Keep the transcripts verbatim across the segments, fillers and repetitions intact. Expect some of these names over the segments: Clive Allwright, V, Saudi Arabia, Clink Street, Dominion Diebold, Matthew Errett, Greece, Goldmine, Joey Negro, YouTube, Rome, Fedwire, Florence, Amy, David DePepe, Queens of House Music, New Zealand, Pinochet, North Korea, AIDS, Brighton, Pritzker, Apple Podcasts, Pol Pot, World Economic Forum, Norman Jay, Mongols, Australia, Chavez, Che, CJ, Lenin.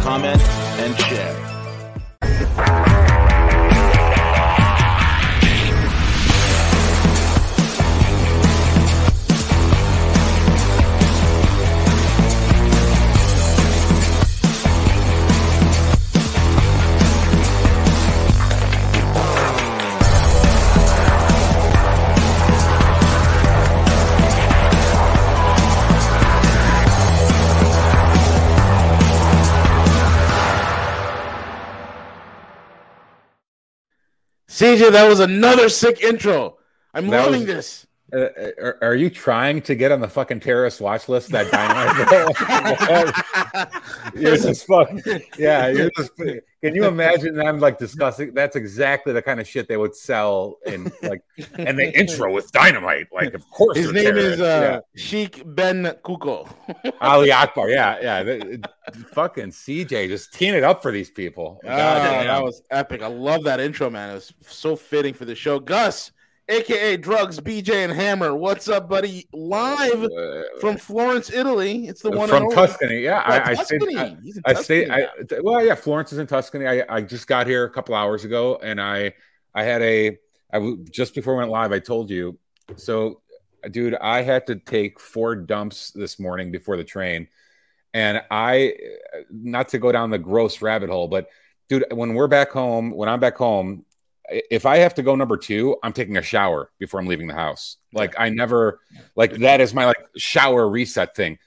comment, and share. C J, that was another sick intro. I'm that loving was, this. Uh, are, are you trying to get on the fucking terrorist watch list? That dynamite. You're just fucking. Yeah. You're just, can you imagine? I'm like discussing. That's exactly the kind of shit they would sell in like. And the intro with dynamite. Like, of course. His name terrorists. is uh, yeah. Sheikh Ben Kuko. Ali Akbar. Yeah, yeah. It, it, fucking C J just teeing it up for these people. God, uh, that was epic. I love that intro, man. It was so fitting for the show. Gus, aka Drugs, B J, and Hammer. What's up, buddy? Live uh, from Florence, Italy. It's the one from Tuscany. Yeah, oh, I, I Tuscany. Stayed, I, He's in Tuscany. I stayed. I, well, yeah, Florence is in Tuscany. I, I just got here a couple hours ago, and I I had a I just before we went live. I told you so, dude. I had to take four dumps this morning before the train. And I, not to go down the gross rabbit hole, but dude, when we're back home, when I'm back home, if I have to go number two, I'm taking a shower before I'm leaving the house. Like I never, like that is my like shower reset thing.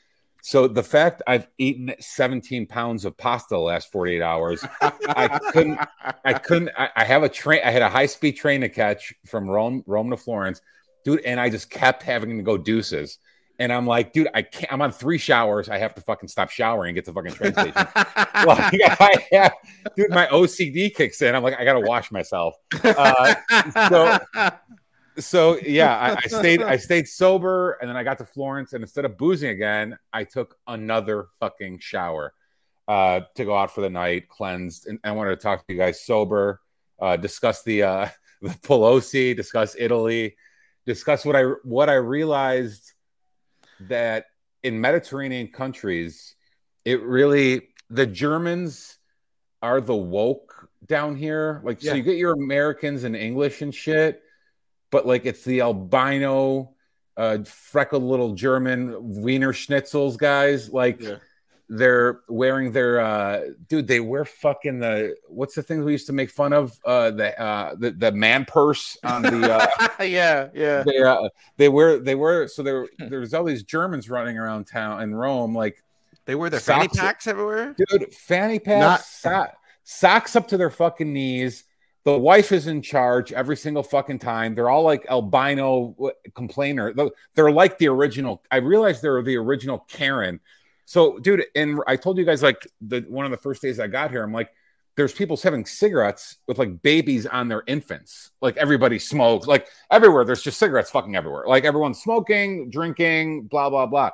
So the fact I've eaten seventeen pounds of pasta the last forty-eight hours, I couldn't, I couldn't, I, I have a train, I had a high speed train to catch from Rome, Rome to Florence, dude. And I just kept having to go deuces. And I'm like, dude, I can't. I'm on three showers. I have to fucking stop showering and get to the fucking train station. Like, I have, dude, my O C D kicks in. I'm like, I gotta wash myself. Uh, so, so yeah, I, I stayed. I stayed sober, and then I got to Florence, and instead of boozing again, I took another fucking shower uh, to go out for the night, cleansed. And I wanted to talk to you guys sober, uh, discuss the uh, the Pelosi, discuss Italy, discuss what I what I realized. That in Mediterranean countries, it really the Germans are the woke down here. Like, yeah. So you get your Americans and English and shit, but like it's the albino, uh, freckled little German Wiener Schnitzels guys. Like, yeah. They're wearing their uh, dude. They wear fucking the what's the thing we used to make fun of? Uh, the uh, the, the man purse on the uh, yeah yeah. They, uh, they wear they wear so there there's all these Germans running around town in Rome like they wear their socks, fanny packs everywhere. Dude, fanny packs, Not- so- socks up to their fucking knees. The wife is in charge every single fucking time. They're all like albino complainer. They're like the original. I realized they're the original Karen. So, dude, and I told you guys, like, the one of the first days I got here, I'm like, there's people having cigarettes with, like, babies on their infants. Like, everybody smokes. Like, everywhere, there's just cigarettes fucking everywhere. Like, everyone's smoking, drinking, blah, blah, blah.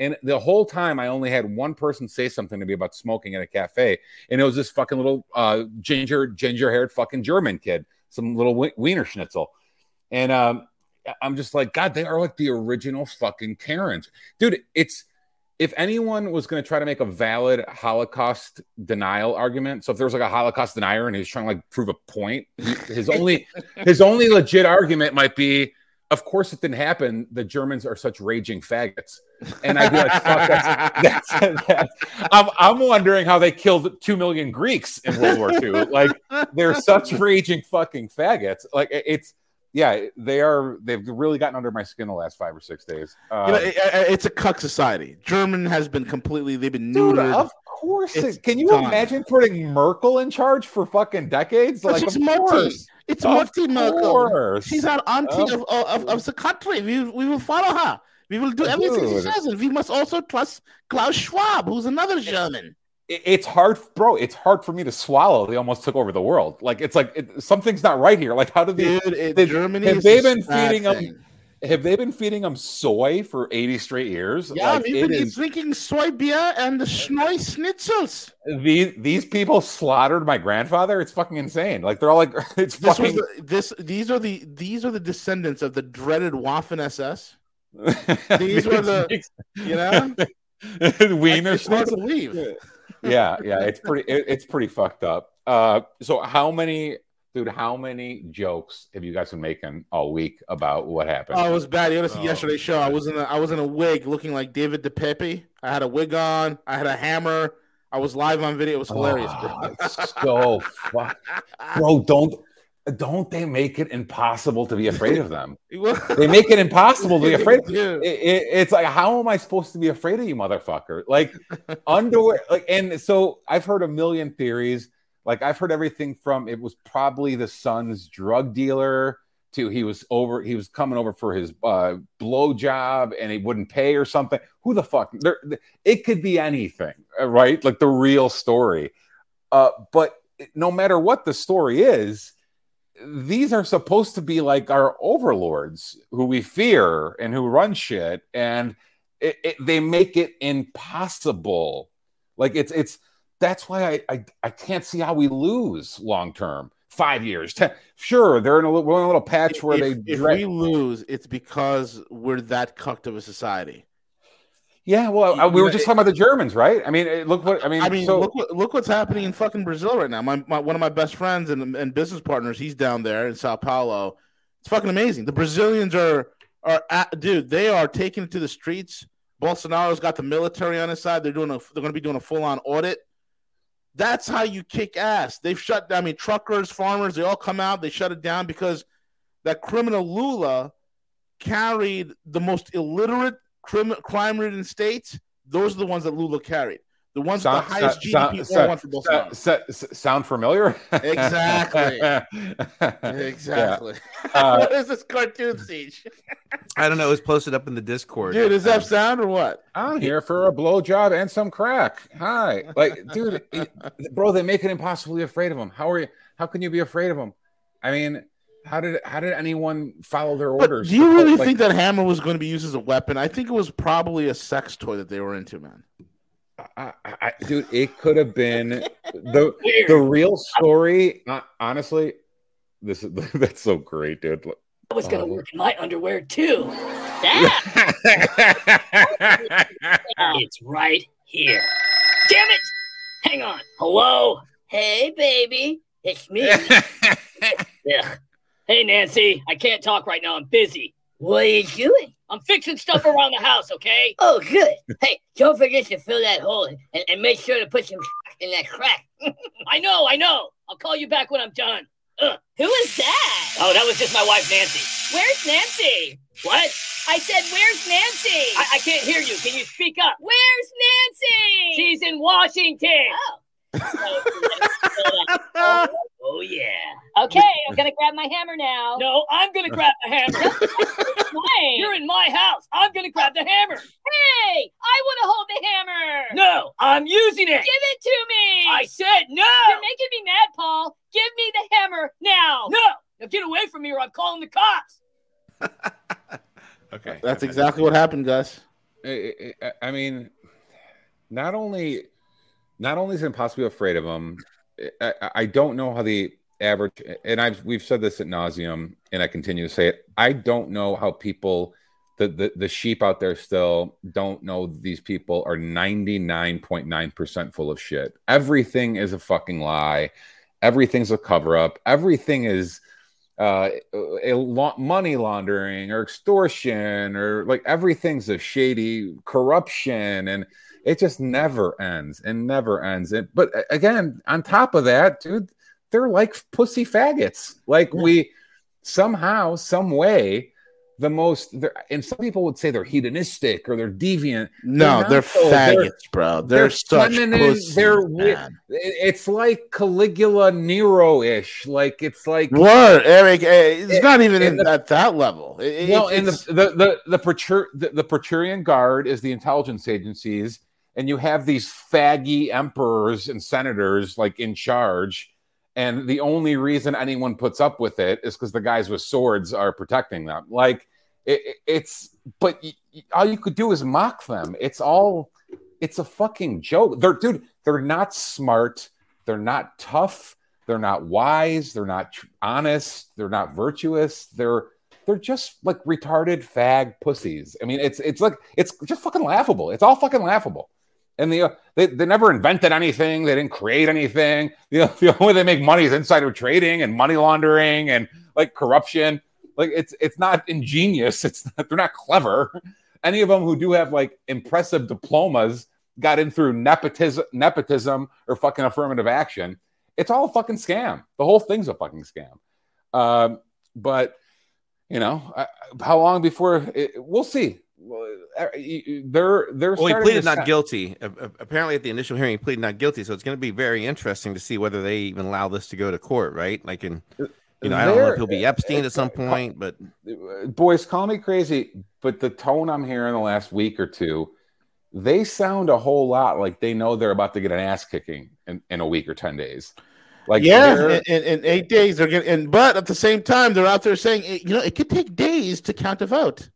And the whole time, I only had one person say something to me about smoking at a cafe. And it was this fucking little uh, ginger, ginger-haired fucking German kid. Some little w- wiener schnitzel. And um, I'm just like, God, they are, like, the original fucking Karens. Dude, it's... If anyone was going to try to make a valid Holocaust denial argument, so if there was like a Holocaust denier and he was trying to like prove a point, his only his only legit argument might be, of course it didn't happen. The Germans are such raging faggots, and I'd be like, fuck, that's, that's, that's. I'm I'm wondering how they killed two million Greeks in World War Two. Like they're such raging fucking faggots. Like it's. Yeah, they are. They've really gotten under my skin the last five or six days. Uh, you know, it, it's a cuck society. German has been completely. They've been neutered. Dude, of course. It, can you gone. imagine putting Merkel in charge for fucking decades? Like, she's Merkel. It's Merkel. Merkel. She's our auntie of, of, of, of the country. We we will follow her. We will do everything Dude. she says, and we must also trust Klaus Schwab, who's another German. it's hard, bro. It's hard for me to swallow. They almost took over the world. Like, it's like it, something's not right here. Like, how did they? Dude, it, they Germany have they been feeding thing. them? Have they been feeding them soy for eighty straight years? Yeah, like, we've been drinking soy beer and the schnoy schnitzels. These these people slaughtered my grandfather. It's fucking insane. Like, they're all like, it's this fucking was the, this. These are the these are the descendants of the dreaded Waffen S S. These were the you know Wiener Schnitzel. yeah, yeah, it's pretty. It, it's pretty fucked up. Uh, so how many? Dude, how many jokes have you guys been making all week about what happened? Oh, it was bad. You honestly, oh, yesterday's show, I was in a, I was in a wig, looking like David DePepe. I had a wig on. I had a hammer. I was live on video. It was hilarious, oh, bro. So fuck, bro. Don't don't they make it impossible to be afraid of them? They make it impossible to be afraid. Of it, it, it's like, how am I supposed to be afraid of you, motherfucker? Like underwear. Like, and so I've heard a million theories. Like, I've heard everything from it was probably the son's drug dealer to he was over, he was coming over for his uh, blow job and he wouldn't pay or something. Who the fuck? There, it could be anything, right? Like the real story. Uh, but no matter what the story is, these are supposed to be like our overlords who we fear and who run shit, and it, it, they make it impossible. Like it's it's. That's why I, I I can't see how we lose long term. Five years, ten. Sure, they're in a little, we're in a little patch where if, they. If dread. we lose, it's because we're that cucked of a society. Yeah, well, you, I, we were just it, talking about the Germans, right? I mean, it, look what I mean. I mean, so, look what, look what's happening in fucking Brazil right now. My, my one of my best friends and, and business partners, he's down there in Sao Paulo. It's fucking amazing. The Brazilians are are at, dude. They are taking it to the streets. Bolsonaro's got the military on his side. They're doing a, they're going to be doing a full on audit. That's how you kick ass. They've shut down, I mean, truckers, farmers, they all come out, they shut it down because that criminal Lula carried the most illiterate, crim- crime-ridden states. Those are the ones that Lula carried. The ones sound, with the highest sound, G D P sound, or one for Bolsonaro. Sound, sound familiar? Exactly. Exactly. Yeah. Uh, what is this cartoon siege? I don't know. It was posted up in the Discord. Dude, is that um, sound or what? I'm here for a blowjob and some crack. Hi. Like, dude, it, bro, they make it impossibly afraid of them. How are you? How can you be afraid of them? I mean, how did how did anyone follow their orders? But do you really like, think that hammer was going to be used as a weapon? I think it was probably a sex toy that they were into, man. I, I, dude, it could have been the the real story. Not, honestly, this is that's so great, dude. Look, I was gonna uh, work in my underwear too. It's right here. Damn it! Hang on. Hello. Hey, baby. It's me. Yeah. Hey, Nancy. I can't talk right now. I'm busy. What are you doing? I'm fixing stuff around the house, okay? Oh, good. Hey, don't forget to fill that hole and, and make sure to put some in that crack. I know, I know. I'll call you back when I'm done. Ugh. Who is that? Oh, that was just my wife, Nancy. Where's Nancy? What? I said, where's Nancy? I, I can't hear you. Can you speak up? Where's Nancy? She's in Washington. Oh. oh, oh yeah. Okay, I'm gonna grab my hammer now. No, I'm gonna grab the hammer. You're in my house. I'm gonna grab the hammer. Hey, I want to hold the hammer. No, I'm using it. Give it to me. I said no. You're making me mad, Paul. Give me the hammer now. No, now get away from me, or I'm calling the cops. Okay, that's exactly what happened, Gus. I, I, I mean, not only. Not only is it impossibly afraid of them, I, I don't know how the average, and I've we've said this ad nauseum, and I continue to say it. I don't know how people, the, the, the sheep out there still don't know these people are ninety-nine point nine percent full of shit. Everything is a fucking lie. Everything's a cover up. Everything is uh, a la- money laundering or extortion or like everything's a shady corruption and. It just never ends and never ends. And, but again, on top of that, dude, they're like pussy faggots. Like we somehow, some way, the most, and some people would say they're hedonistic or they're deviant. No, they're, they're faggots, they're, bro. They're, they're such pussies, they're, man. It's like Caligula, Nero-ish. Like it's like what, Eric? It's it, not even in the, at that level. It, no, and the the the, the, Pretur, the the Praetorian Guard is the intelligence agencies. and you have these faggy emperors and senators like in charge. And the only reason anyone puts up with it is because the guys with swords are protecting them. Like it, it's, but all you could do is mock them. It's all, it's a fucking joke. They're dude. They're not smart. They're not tough. They're not wise. They're not tr- honest. They're not virtuous. They're they're just like retarded fag pussies. I mean, it's it's like it's just fucking laughable. It's all fucking laughable. And the, uh, they, they never invented anything. They didn't create anything. The, the only way they make money is insider trading and money laundering and like corruption. Like it's it's not ingenious. It's not, they're not clever. Any of them who do have like impressive diplomas got in through nepotism, nepotism or fucking affirmative action. It's all a fucking scam. The whole thing's a fucking scam. Um, but you know, I, how long before it, we'll see. They're they're well, he pleaded not guilty. Apparently, at the initial hearing, he pleaded not guilty. So it's going to be very interesting to see whether they even allow this to go to court, right? Like, in you know, I don't know if he'll be Epstein at some point, but boys, call me crazy, but the tone I'm hearing the last week or two, they sound a whole lot like they know they're about to get an ass kicking in, in a week or ten days. Like, yeah, in, in eight days they're getting, and but at the same time they're out there saying, you know, it could take days to count a vote.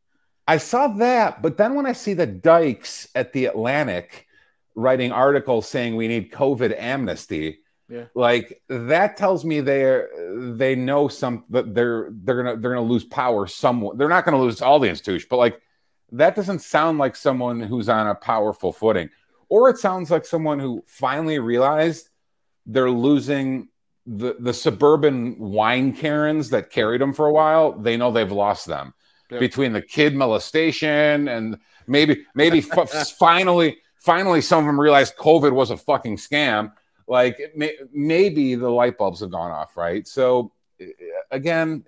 I saw that, but then when I see the dykes at the Atlantic writing articles saying we need COVID amnesty, yeah. like that tells me they're they know some that they're they're gonna they're gonna lose power somewhat. They're not gonna lose all the institution, but like that doesn't sound like someone who's on a powerful footing, or it sounds like someone who finally realized they're losing the the suburban wine Karens that carried them for a while. They know they've lost them. Between the kid molestation and maybe, maybe f- finally, finally, some of them realized COVID was a fucking scam. Like may- maybe the light bulbs have gone off, right? So again,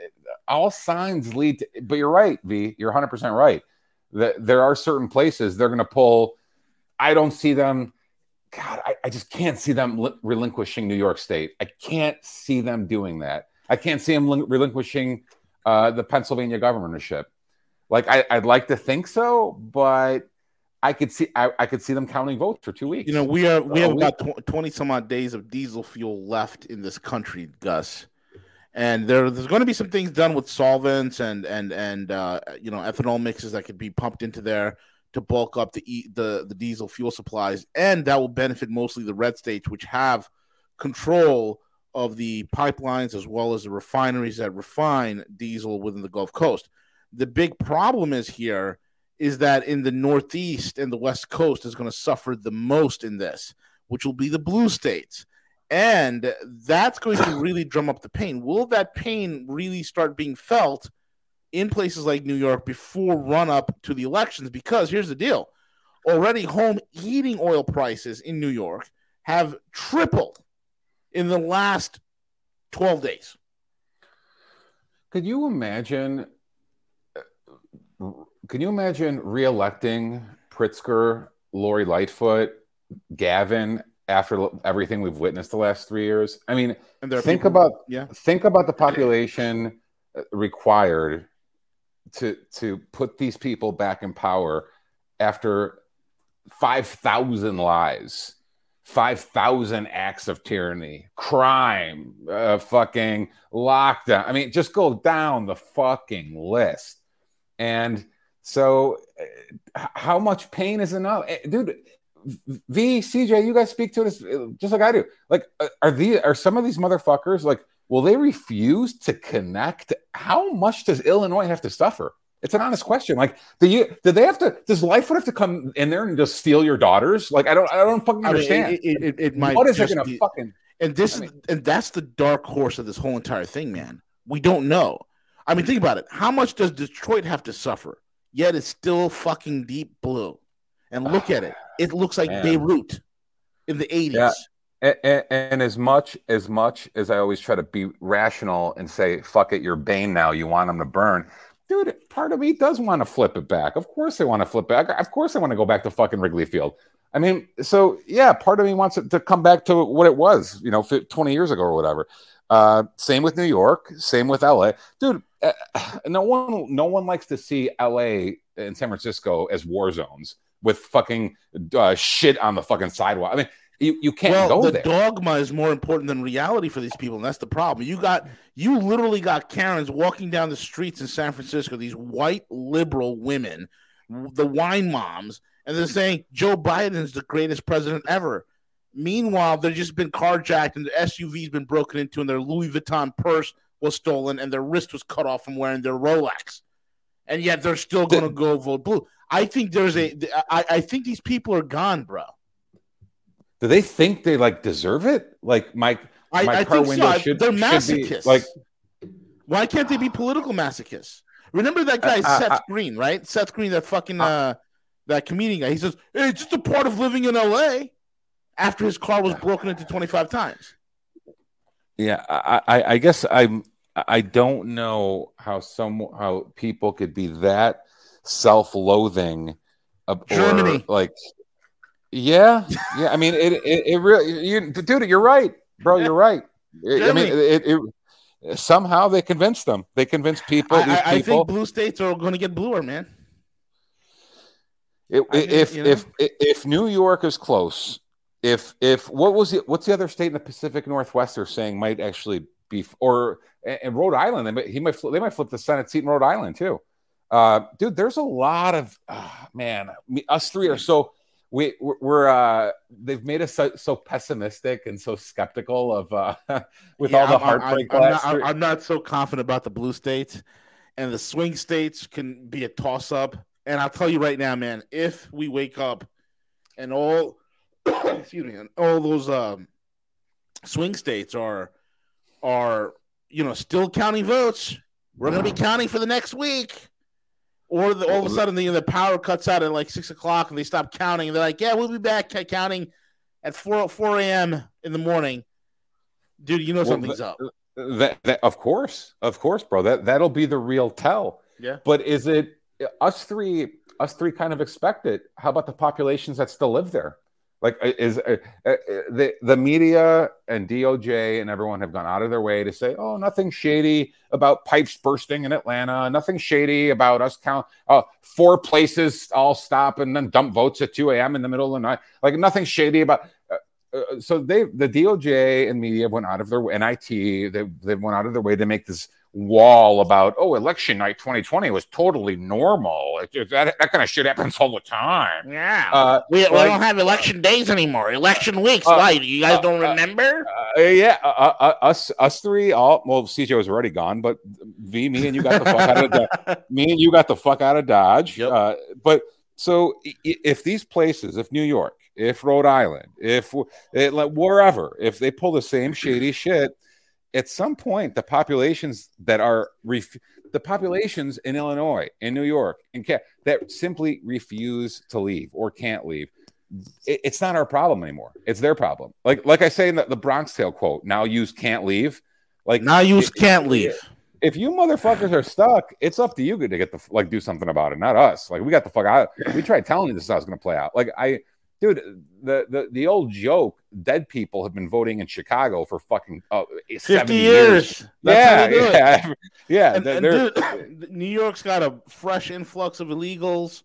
all signs lead to. But you're right, V. You're one hundred percent right. That there are certain places they're going to pull. I don't see them. God, I, I just can't see them li- relinquishing New York State. I can't see them doing that. I can't see them li- relinquishing uh, the Pennsylvania governorship. Like I, I'd like to think so, but I could see I, I could see them counting votes for two weeks. You know, we are we have about twenty some odd days of diesel fuel left in this country, Gus. And there, there's going to be some things done with solvents and and and uh, you know ethanol mixes that could be pumped into there to bulk up the e- the the diesel fuel supplies, and that will benefit mostly the red states, which have control of the pipelines as well as the refineries that refine diesel within the Gulf Coast. The big problem is here is that in the Northeast and the West Coast is going to suffer the most in this, which will be the blue states. And that's going to really drum up the pain. Will that pain really start being felt in places like New York before run-up to the elections? Because here's the deal. Already home heating oil prices in New York have tripled in the last twelve days. Could you imagine... Can you imagine re-electing Pritzker, Lori Lightfoot, Gavin, after everything we've witnessed the last three years? I mean, and think people, about yeah. think about the population required to to put these people back in power after five thousand lies, five thousand acts of tyranny, crime, uh, fucking lockdown. I mean, just go down the fucking list. And so uh, how much pain is enough? Dude, V, C J, you guys speak to this just like I do. Like, are the are some of these motherfuckers like, will they refuse to connect? How much does Illinois have to suffer? It's an honest question. Like, do you do they have to? Does Lightfoot have to come in there and just steal your daughters? Like, I don't, I don't fucking understand. I mean, it, it, it, it might. What is it gonna be, fucking? And this, I mean, is, and that's the dark horse of this whole entire thing, man. We don't know. I mean, think about it. How much does Detroit have to suffer? Yet it's still fucking deep blue. And look at it. It looks like Man. Beirut in the eighties. Yeah. And, and, and as much as much as I always try to be rational and say, fuck it, you're Bane now. You want them to burn. Dude, part of me does want to flip it back. Of course they want to flip back. Of course they want to go back to fucking Wrigley Field. I mean, so, yeah, part of me wants it to come back to what it was, you know, twenty years ago or whatever. Uh, same with New York. Same with L A. Dude, uh, no one, no one likes to see L A and San Francisco as war zones. with fucking uh, shit on the fucking sidewalk. I mean, you, you can't well, go the there. The dogma is more important than reality for these people, and that's the problem. You got you literally got Karens walking down the streets in San Francisco, these white liberal women, the wine moms, and they're saying Joe Biden's the greatest president ever. Meanwhile, they've just been carjacked, and the S U V's been broken into, and their Louis Vuitton purse was stolen, and their wrist was cut off from wearing their Rolex. And yet they're still going to go vote blue. I think there's a I, I think these people are gone, bro. Do they think they like deserve it? Like my my I, I car window so. should, they're masochists. Should be, like, why can't they be political masochists? Remember that guy uh, Seth uh, Green, right? Seth Green, that fucking uh, uh, that comedian guy. He says hey, it's just a part of living in L A. After his car was broken into twenty-five times. Yeah, I, I, I guess I'm. I don't know how some how people could be that self-loathing. Of, Germany, or like, yeah, yeah. I mean, it, it, it really, you, dude, you're right, bro. You're right. Germany. I mean, it, it, it. Somehow they convinced them. They convinced people. I, these I, I people. think blue states are going to get bluer, man. It, I mean, if you know? if if New York is close, if if what was it? What's the other state in the Pacific Northwest they're saying might actually. Beef or and Rhode Island, they might, he might they might flip the Senate seat in Rhode Island too, uh, dude. There's a lot of oh, man, us three are so we we're uh, they've made us so, so pessimistic and so skeptical of uh, with yeah, all the I'm, heartbreak. I'm, I'm, not, I'm, I'm not so confident about the blue states, and the swing states can be a toss up. And I'll tell you right now, man, if we wake up and all excuse me, and all those um, swing states are. Are you know still counting votes? We're going to be counting for the next week, or the, all of a sudden the, the power cuts out at like six o'clock and they stop counting. And they're like, yeah, we'll be back counting at four four a.m. in the morning, dude. You know well, something's that, up. That, that of course, of course, bro. That that'll be the real tell. Yeah. But is it us three? Us three kind of expect it. How about the populations that still live there? Like is uh, uh, the the media and D O J and everyone have gone out of their way to say, oh, nothing shady about pipes bursting in Atlanta, nothing shady about us count uh, four places all stop and then dump votes at two a.m. in the middle of the night, like nothing shady about. Uh, uh, so they the D O J and media went out of their way, and I T they they went out of their way to make this wall about oh election night twenty twenty was totally normal. It, it, that, that kind of shit happens all the time. Yeah, uh, we, we like, don't have election days anymore. Election weeks, uh, why? You guys uh, don't remember? Uh, uh, yeah, uh, uh, us us three. All well, C J was already gone, but V, me and you got the fuck out of Dodge. Me and you got the fuck out of Dodge. Yep. Uh, but so if these places, if New York, if Rhode Island, if it, wherever, if they pull the same shady shit. At some point, the populations that are ref- the populations in Illinois, in New York, in Ca- that simply refuse to leave or can't leave, it- it's not our problem anymore. It's their problem. Like, like I say in the, the Bronx Tale quote, "Now yous can't leave." Like now yous it, can't it, leave. If you motherfuckers are stuck, it's up to you to get the like do something about it, not us. Like we got the fuck out. We tried telling you this is how it's going to play out. Like I. Dude, the, the, the old joke, dead people have been voting in Chicago for fucking uh, fifty years. That's yeah, yeah, yeah. And, they're, and they're... Dude, New York's got a fresh influx of illegals.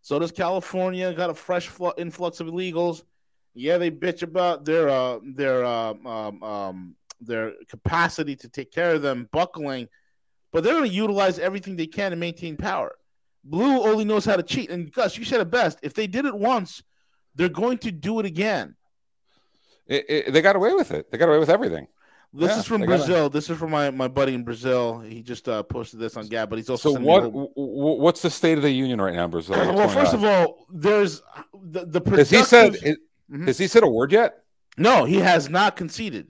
So does California. Got a fresh fl- influx of illegals. Yeah, they bitch about their uh, their um, um, um, their capacity to take care of them buckling, but they're going to utilize everything they can to maintain power. Blue only knows how to cheat. And Gus, you said it best. If they did it once. They're going to do it again. It, it, they got away with it. They got away with everything. This yeah, is from Brazil. This is from my, my buddy in Brazil. He just uh, posted this on Gab, but he's also. So what? Little... What's the state of the union right now in Brazil? What's well, first on? of all, there's the the. Productive... Has he said? Is, mm-hmm. Has he said a word yet? No, he has not conceded.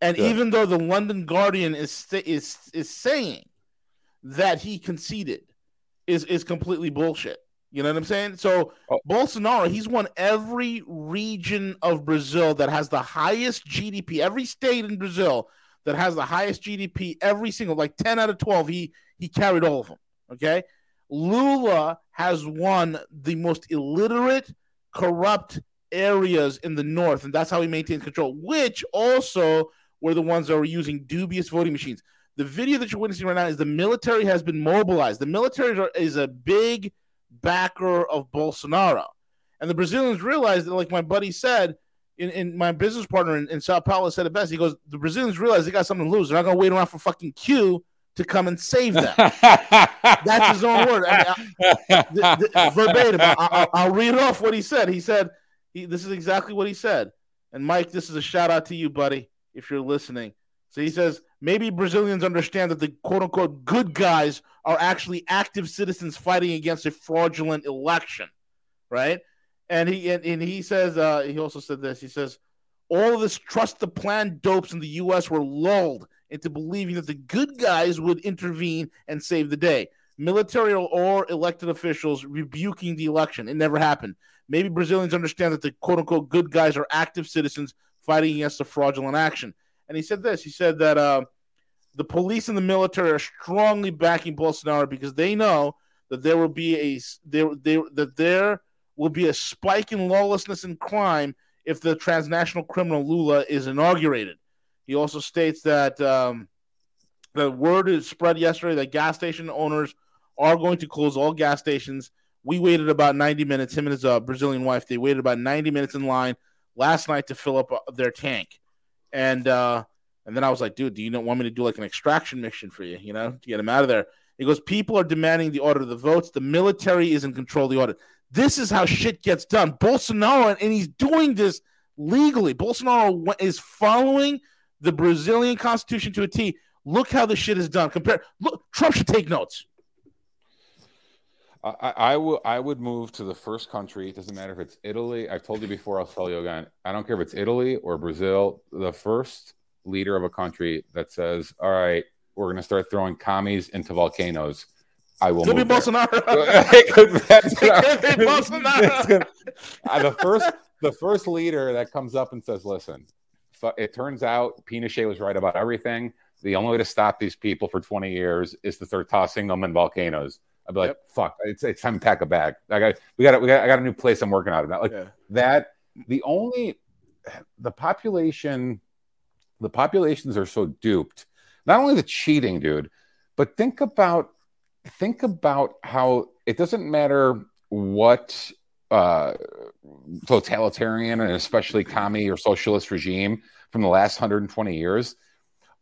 And yeah. even though the London Guardian is is is saying that he conceded, is is completely bullshit. You know what I'm saying? So oh. Bolsonaro, he's won every region of Brazil that has the highest G D P, every state in Brazil that has the highest G D P, every single, like ten out of twelve, he, he carried all of them, okay? Lula has won the most illiterate, corrupt areas in the north, and that's how he maintains control, which also were the ones that were using dubious voting machines. The video that you're witnessing right now is the military has been mobilized. The military is a big backer of Bolsonaro. And the Brazilians realized that, like my buddy said, in, in my business partner in, in Sao Paulo said it best. He goes, the Brazilians realize they got something to lose. They're not going to wait around for fucking Q to come and save them. That's his own word. I mean, I, the, the, verbatim. I, I, I'll read off what he said. He said, he, this is exactly what he said. And Mike, this is a shout out to you, buddy, if you're listening. So he says, maybe Brazilians understand that the quote-unquote good guys are actually active citizens fighting against a fraudulent election, right? And he and, and he says, uh, he also said this, he says, all of this trust the plan dopes in the U S were lulled into believing that the good guys would intervene and save the day. Military or elected officials rebuking the election. It never happened. Maybe Brazilians understand that the quote-unquote good guys are active citizens fighting against the fraudulent action. And he said this. He said that uh, the police and the military are strongly backing Bolsonaro because they know that there will be a they, they, that there will be a spike in lawlessness and crime if the transnational criminal Lula is inaugurated. He also states that um, the word is spread yesterday that gas station owners are going to close all gas stations. We waited about ninety minutes. Him and his uh, Brazilian wife, they waited about ninety minutes in line last night to fill up uh, their tank. And uh, and then I was like, dude, do you not want me to do like an extraction mission for you, you know, to get him out of there? He goes, people are demanding the audit of the votes. The military is in control of the audit. This is how shit gets done. Bolsonaro, and he's doing this legally. Bolsonaro is following the Brazilian constitution to a T. Look how the shit is done. Compare. Look, Trump should take notes. I, I will. I would move to the first country. It doesn't matter if it's Italy. I've told you before. I'll tell you again. I don't care if it's Italy or Brazil. The first leader of a country that says, "All right, we're going to start throwing commies into volcanoes," I will. Could move be there. Bolsonaro. It could be Bolsonaro. The first, the first leader that comes up and says, "Listen, it turns out Pinochet was right about everything. The only way to stop these people for twenty years is to start tossing them in volcanoes." I'd be like, yep. "Fuck! It's it's time to pack a bag. I got we got we got I got a new place I'm working out of now." Like yeah. that. The only the population, the populations are so duped. Not only the cheating, dude, but think about think about how it doesn't matter what uh, totalitarian and especially commie or socialist regime from the last one hundred twenty years.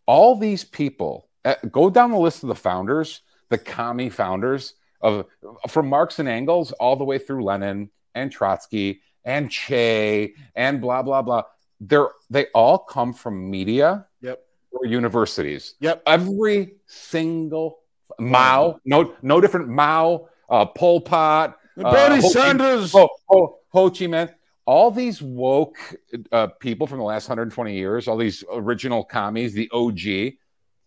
All these people uh, go down the list of the founders, the commie founders. Of from Marx and Engels all the way through Lenin and Trotsky and Che and blah blah blah. They're they all come from media yep. or universities. Yep. Every single Mao, no no different Mao, uh, Pol Pot, uh, Bernie Ho Sanders, Chi, Ho, Ho, Ho Chi Minh. All these woke uh, people from the last one hundred twenty years, all these original commies, the O G,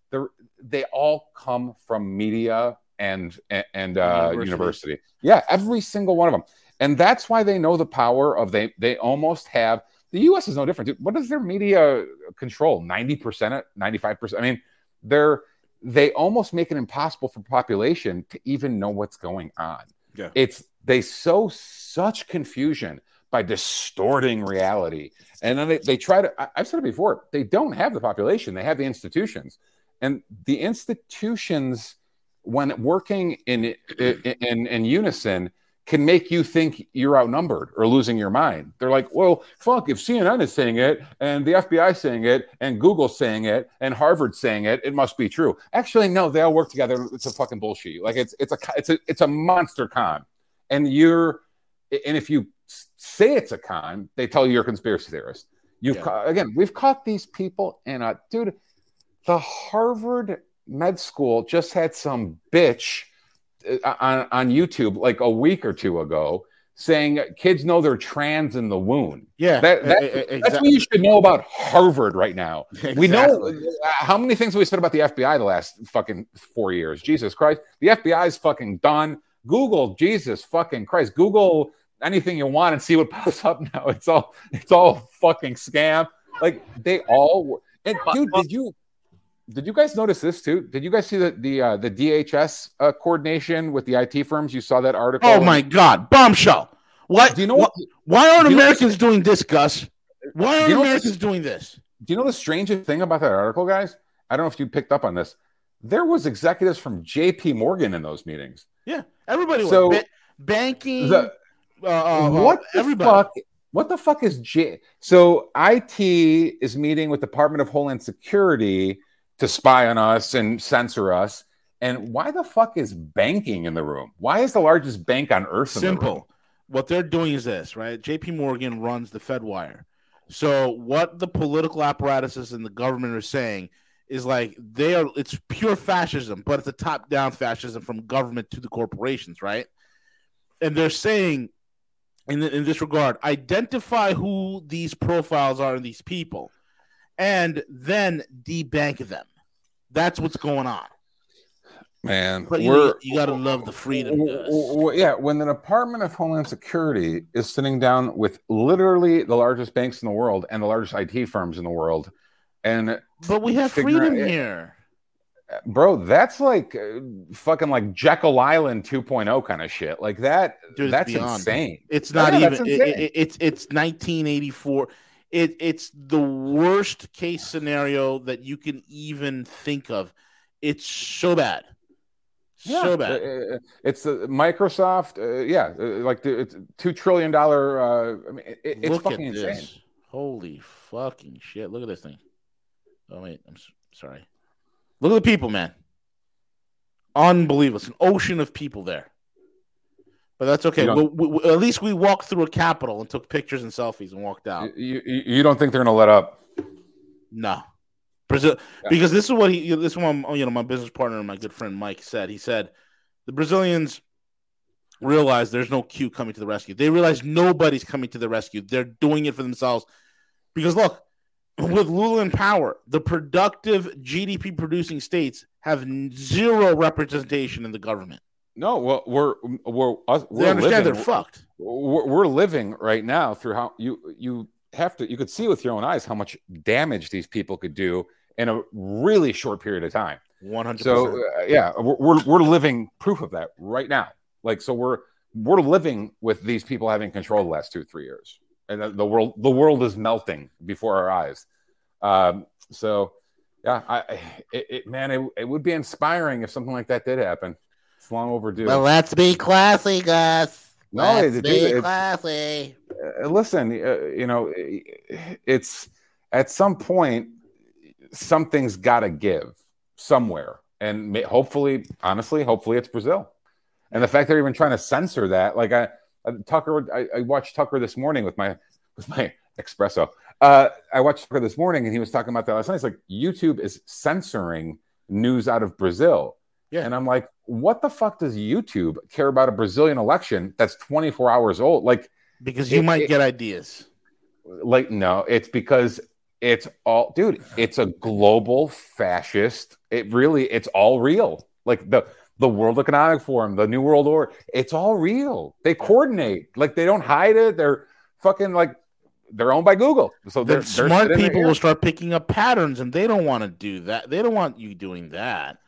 they're they all come from media. And and uh, university. university, yeah, every single one of them, and that's why they know the power of they. They almost have the U S is no different. Dude, what does their media control? ninety percent, ninety-five percent. I mean, they're they almost make it impossible for population to even know what's going on. Yeah, it's they sow such confusion by distorting reality, and then they, they try to. I, I've said it before. They don't have the population; they have the institutions, and the institutions. When working in, in in unison can make you think you're outnumbered or losing your mind. They're like, well, fuck, if C N N is saying it and the F B I saying it and Google saying it and Harvard saying it, it must be true. Actually, no, they all work together. It's a fucking bullshit. Like it's it's a it's a it's a monster con. And you're and if you say it's a con, they tell you you're a conspiracy theorist. You've yeah. ca- again, we've caught these people in a dude. The Harvard med school just had some bitch on, on YouTube like a week or two ago saying kids know they're trans in the womb. Yeah, that, that, exactly. That's what you should know about Harvard right now. Exactly. We know how many things we said about the F B I the last fucking four years. Jesus Christ, the F B I is fucking done. Google, Jesus fucking Christ, Google anything you want and see what pops up now. It's all it's all fucking scam. Like they all. And dude, did you? Did you guys notice this too? Did you guys see the the, uh, the D H S uh, coordination with the I T firms? You saw that article. Oh my God, bombshell! What do you know? What, why aren't do Americans you know doing this, Gus? Why aren't do you know Americans this, doing this? Do you know the strangest thing about that article, guys? I don't know if you picked up on this. There was executives from J P Morgan in those meetings. Yeah, everybody was so, ba- banking, the, Uh, what uh, the everybody. fuck? What the fuck is J? So I T is meeting with Department of Homeland Security to spy on us and censor us. And why the fuck is banking in the room? Why is the largest bank on earth in Simple. the room? What they're doing is this, right? J P Morgan runs the Fedwire. So what the political apparatuses and the government are saying is like they are. It's pure fascism, but it's a top-down fascism from government to the corporations, right? And they're saying, in, in this regard, identify who these profiles are in these people, and then debank them. That's what's going on. Man, but you, we're, you gotta love the freedom. We're, we're, yeah, when the Department of Homeland Security is sitting down with literally the largest banks in the world and the largest I T firms in the world, and but we have freedom out, here, bro. That's like uh, fucking like Jekyll Island two point oh kind of shit. Like that. Dude, it's that's beyond. insane. It's not yeah, even. It, it, it's it's nineteen eighty-four. It it's the worst case scenario that you can even think of. It's so bad. Yeah. So bad. It's the Microsoft. Uh, yeah, like the, it's two trillion dollar. Uh, I mean, it, it's Look fucking at this. insane. Holy fucking shit! Look at this thing. Oh wait, I'm s- sorry. Look at the people, man. Unbelievable! It's an ocean of people there. But that's okay. We, we, at least we walked through a Capitol and took pictures and selfies and walked out. You you, you don't think they're gonna let up? No. Brazil, because this is what he, this one, you know, my business partner and my good friend Mike said. He said the Brazilians realize there's no Q coming to the rescue. They realize nobody's coming to the rescue. They're doing it for themselves. Because look, with Lula in power, the productive G D P producing states have zero representation in the government. No, well, we're we're, we're they understand living, they're we're, fucked. We're, we're living right now through how you you have to. You could see with your own eyes how much damage these people could do in a really short period of time. one hundred percent So uh, yeah, we're we're living proof of that right now. Like so we're we're living with these people having control the last two, three years. And the, the world the world is melting before our eyes. Um, so yeah, I it, it, man it, it would be inspiring if something like that did happen. It's long overdue. Well, let's be classy, Gus. No, let's it, be it, classy. It, uh, listen, uh, you know, it's at some point something's got to give somewhere, and hopefully, honestly, hopefully it's Brazil. And the fact they're even trying to censor that, like I, I Tucker, I, I watched Tucker this morning with my with my espresso. Uh, I watched Tucker this morning, and he was talking about that last night. It's like YouTube is censoring news out of Brazil, yeah. And I'm like, what the fuck does YouTube care about a Brazilian election that's twenty-four hours old? Like, because you it, might it, get ideas. Like, no, it's because. It's all, dude, it's a global fascist. It really, it's all real. Like the, the World Economic Forum, the New World Order, it's all real. They coordinate. Like they don't hide it. They're fucking like, they're owned by Google. So they're, they're smart people will start picking up patterns and they don't want to do that. They don't want you doing that.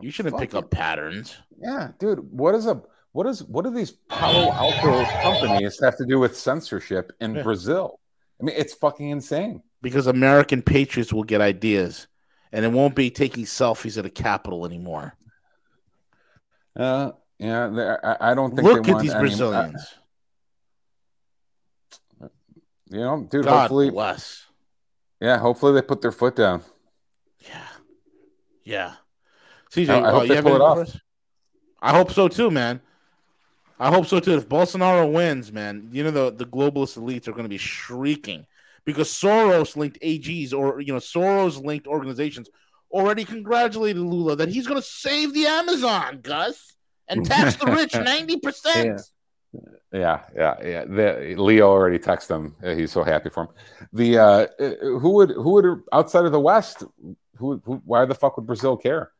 You shouldn't Fuck pick it. up patterns. Yeah, dude, what is a, what is, what do these Palo Alto companies have to do with censorship in yeah. Brazil? I mean, it's fucking insane. Because American patriots will get ideas, and it won't be taking selfies at a Capitol anymore. Uh, yeah, I, I don't think. Look they at want these any, Brazilians. I, you know, dude. God hopefully, bless. Yeah, hopefully they put their foot down. Yeah, yeah. C J, I, I hope oh, they pull it off. I hope so too, man. I hope so too. If Bolsonaro wins, man, you know the the globalist elites are going to be shrieking. Because Soros linked A Gs or you know Soros linked organizations already congratulated Lula that he's going to save the Amazon, Gus, and tax the rich ninety percent. Yeah, yeah, yeah. The, Leo already texted him; he's so happy for him. The uh, who would who would outside of the West? Who, who? Why the fuck would Brazil care?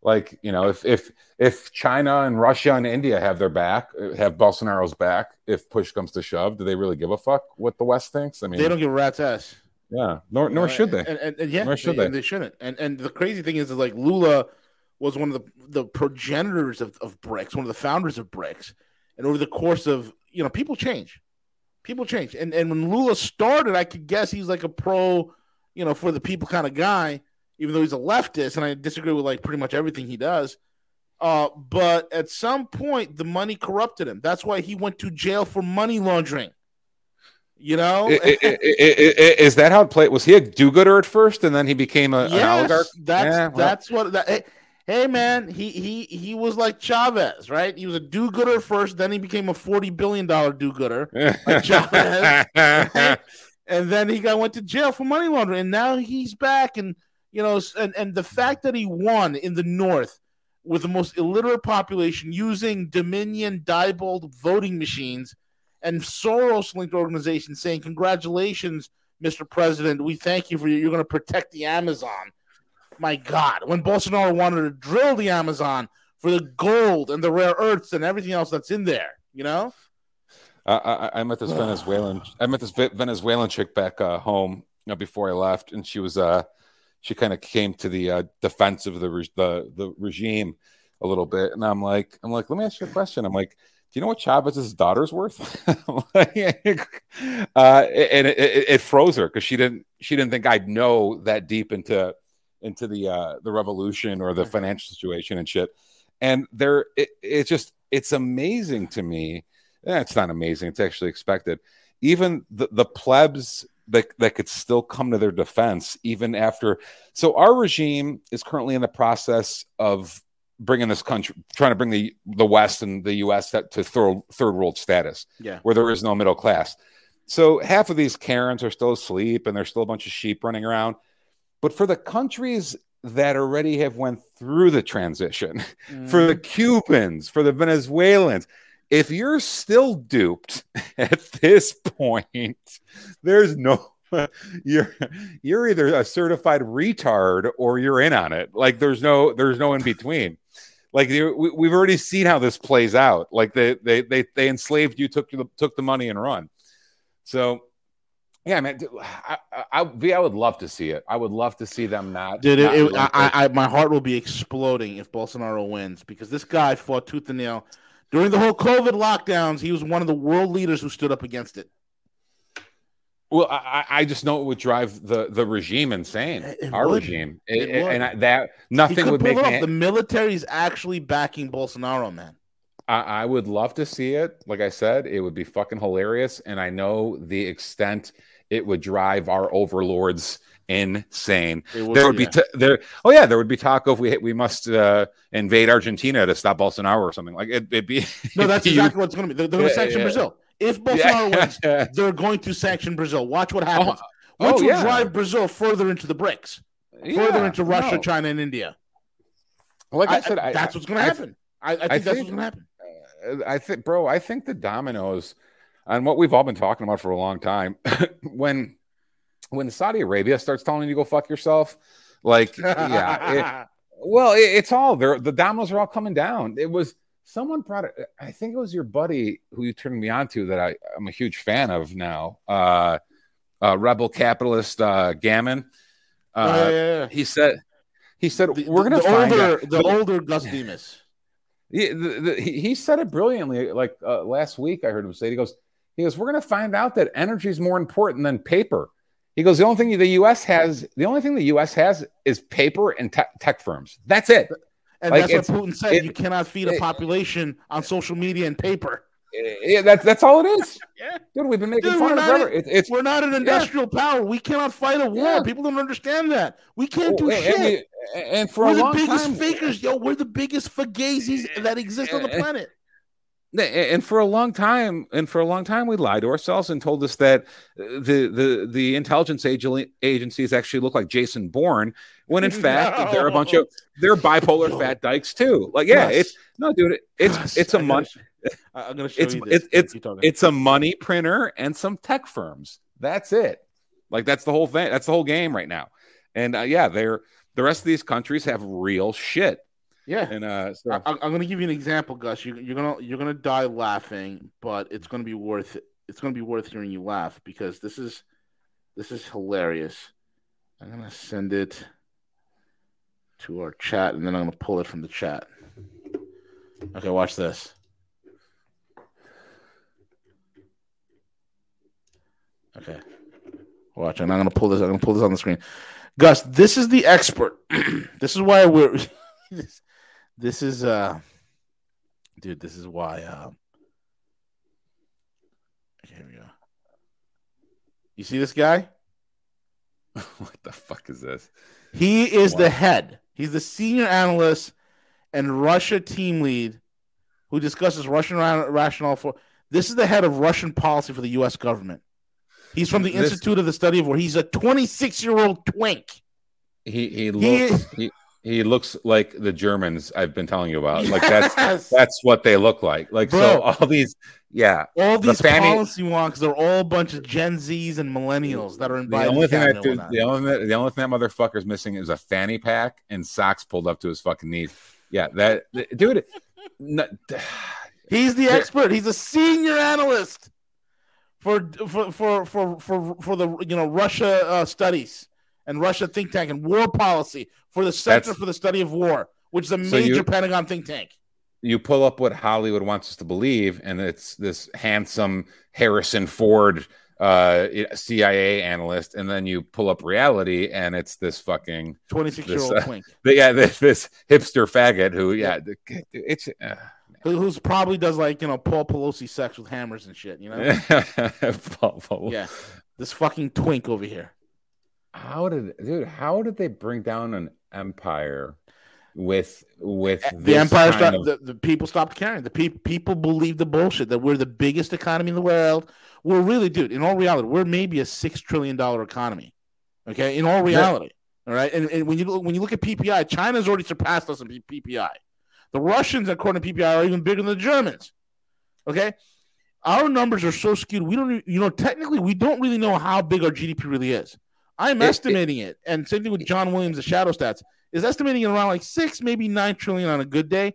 Like you know, if if if China and Russia and India have their back, have Bolsonaro's back. If push comes to shove, do they really give a fuck what the West thinks? I mean, they don't give a rat's ass. Yeah, nor nor uh, should they. And, and, and yeah, nor should they, they. They shouldn't. And and the crazy thing is, is like Lula was one of the, the progenitors of, of BRICS, one of the founders of BRICS. And over the course of you know, people change, people change. And and when Lula started, I could guess he's like a pro, you know, for the people kind of guy. Even though he's a leftist, and I disagree with like pretty much everything he does, Uh, but at some point, the money corrupted him. That's why he went to jail for money laundering. You know, it, it, it, it, it, is that how it played? Was he a do-gooder at first, and then he became a, yes, an oligarch? That's yeah, well. that's what. That, hey, hey, man, he he he was like Chavez, right? He was a do-gooder first, then he became a forty billion dollars do-gooder, like Chavez, right? And then he got went to jail for money laundering, and now he's back. And you know, and, and the fact that he won in the North with the most illiterate population using Dominion Diebold voting machines. And Soros-linked organization saying, congratulations, Mister President. We thank you for you. You're going to protect the Amazon. My God. When Bolsonaro wanted to drill the Amazon for the gold and the rare earths and everything else that's in there, you know? Uh, I, I met this Venezuelan I met this Venezuelan chick back uh, home you know, before I left, and she was uh, she kind of came to the uh, defense of the, re- the the regime a little bit. And I'm like, I'm like, let me ask you a question. I'm like, do you know what Chavez's daughter's worth? uh, and it, it, it froze her because she didn't she didn't think I'd know that deep into into the uh, the revolution or the financial situation and shit. And there, it, it's just it's amazing to me. Eh, it's not amazing; it's actually expected. Even the, the plebs that that could still come to their defense, even after. So our regime is currently in the process of bringing this country, trying to bring the, the West and the U S to third, third world status, yeah, where there is no middle class. So half of these Karens are still asleep, and there's still a bunch of sheep running around. But for the countries that already have went through the transition, mm. for the Cubans, for the Venezuelans, if you're still duped at this point, there's no... You're you're either a certified retard or you're in on it. Like there's no there's no in between. Like we, we've already seen how this plays out. Like they they they they enslaved you, took the took the money and run. So yeah, man, I I, I, I would love to see it. I would love to see them not. Did it? it I, I, I my heart will be exploding if Bolsonaro wins, because this guy fought tooth and nail during the whole COVID lockdowns. He was one of the world leaders who stood up against it. Well, I, I just know it would drive the, the regime insane. It our would. regime, it, it and I, that nothing would make it up. The military is actually backing Bolsonaro, man. I, I would love to see it. Like I said, it would be fucking hilarious, and I know the extent it would drive our overlords insane. Would, there would yeah. be t- there. Oh yeah, there would be talk of we we must uh, invade Argentina to stop Bolsonaro or something like it. It'd be no. That's exactly what's going to be. They're, they're going to yeah, sanction yeah. Brazil. If Bolsonaro yeah. wins, they're going to sanction Brazil. Watch what happens. Oh, Which oh, will yeah. drive Brazil further into the BRICS, yeah, further into Russia, no. China, and India. Like I, I said, I, that's what's going to happen. I, I think I that's think, what's going to happen. I think, bro, I think the dominoes on what we've all been talking about for a long time. when, when Saudi Arabia starts telling you to go fuck yourself, like, yeah, it, well, it, it's all there. The dominoes are all coming down. It was. Someone brought it. I think it was your buddy who you turned me on to that I, I'm a huge fan of now. Uh, uh, rebel capitalist uh, Gammon. Uh, oh, yeah, yeah, yeah. He said, "He said the, we're going to find older, out. the but, older Gus Demos." He, the, the, he, he said it brilliantly. Like uh, last week, I heard him say it. He goes, "He goes, we're going to find out that energy is more important than paper." He goes, "The only thing the U S has, the only thing the U S has is paper and te- tech firms. That's it." And like that's what Putin said. It, you cannot feed a population it, on social media and paper. Yeah, that's that's all it is. yeah. Dude, we've been making Dude, fun of forever. It, it's we're not an industrial yeah. power. We cannot fight a war. Yeah. People don't understand that. We can't do well, shit. And, and for we're a long time, we're the biggest fakers, yo. We're the biggest fagazis that exist and, on the planet. And, and for a long time, and for a long time, we lied to ourselves and told us that the the the intelligence agencies actually look like Jason Bourne. When in fact, no. they're a bunch of they're bipolar no. fat dykes too. Like, yeah, yes. it's no, dude. It's yes. it's a money. I'm gonna show it's, you this. It's it's, it's a money printer and some tech firms. That's it. Like, that's the whole thing. That's the whole game right now. And uh, yeah, they're the rest of these countries have real shit. Yeah. And uh, so. I, I'm gonna give you an example, Gus. You, you're gonna you're gonna die laughing, but it's gonna be worth it. It's gonna be worth hearing you laugh because this is this is hilarious. I'm gonna send it to our chat, and then I'm going to pull it from the chat. Okay, watch this. Okay. Watch. I'm not going to pull this. I'm going to pull this on the screen. Gus, this is the expert. This is why we're... this, This is, uh, dude, this is why. Uh, here we go. You see this guy? What the fuck is this? He is wow. the head. He's the senior analyst and Russia team lead who discusses Russian rationale for. This is the head of Russian policy for the U S government. He's from the this, Institute of the Study of War. He's a twenty-six-year-old twink. He he looks he, he, he looks like the Germans I've been telling you about. Yes. Like that's that's what they look like. Like Bro, so all these yeah, all these the fanny, policy wonks are all a bunch of Gen Zs and millennials that are invited. The only thing that dude, the only the only thing that motherfucker's missing is a fanny pack and socks pulled up to his fucking knees. Yeah, that dude. No, he's the expert. He's a senior analyst for for for for for, for the you know Russia uh, studies and Russia think tank and war policy for the Center That's, for the Study of War, which is a so major you, Pentagon think tank. You pull up what Hollywood wants us to believe, and it's this handsome Harrison Ford uh, C I A analyst, and then you pull up reality, and it's this fucking twenty-six-year-old uh, twink. Yeah, this, this hipster faggot who, yeah, yeah. it's. Uh, Who's probably does like you know Paul Pelosi sex with hammers and shit, you know? Paul, Paul. Yeah, this fucking twink over here. How did dude? How did they bring down an empire with with the this empire? Stopped, of... the, the people stopped caring. The pe- people believe the bullshit that we're the biggest economy in the world. We're really, dude. In all reality, we're maybe a six trillion dollar economy. Okay, in all reality, yeah. all right. And, and when you when you look at P P I, China's already surpassed us in P P I. The Russians, according to P P I, are even bigger than the Germans. Okay? Our numbers are so skewed. We don't, you know, technically, we don't really know how big our G D P really is. I'm it, estimating it, it, and same thing with John Williams, the Shadow Stats, is estimating it around like six, maybe nine trillion on a good day.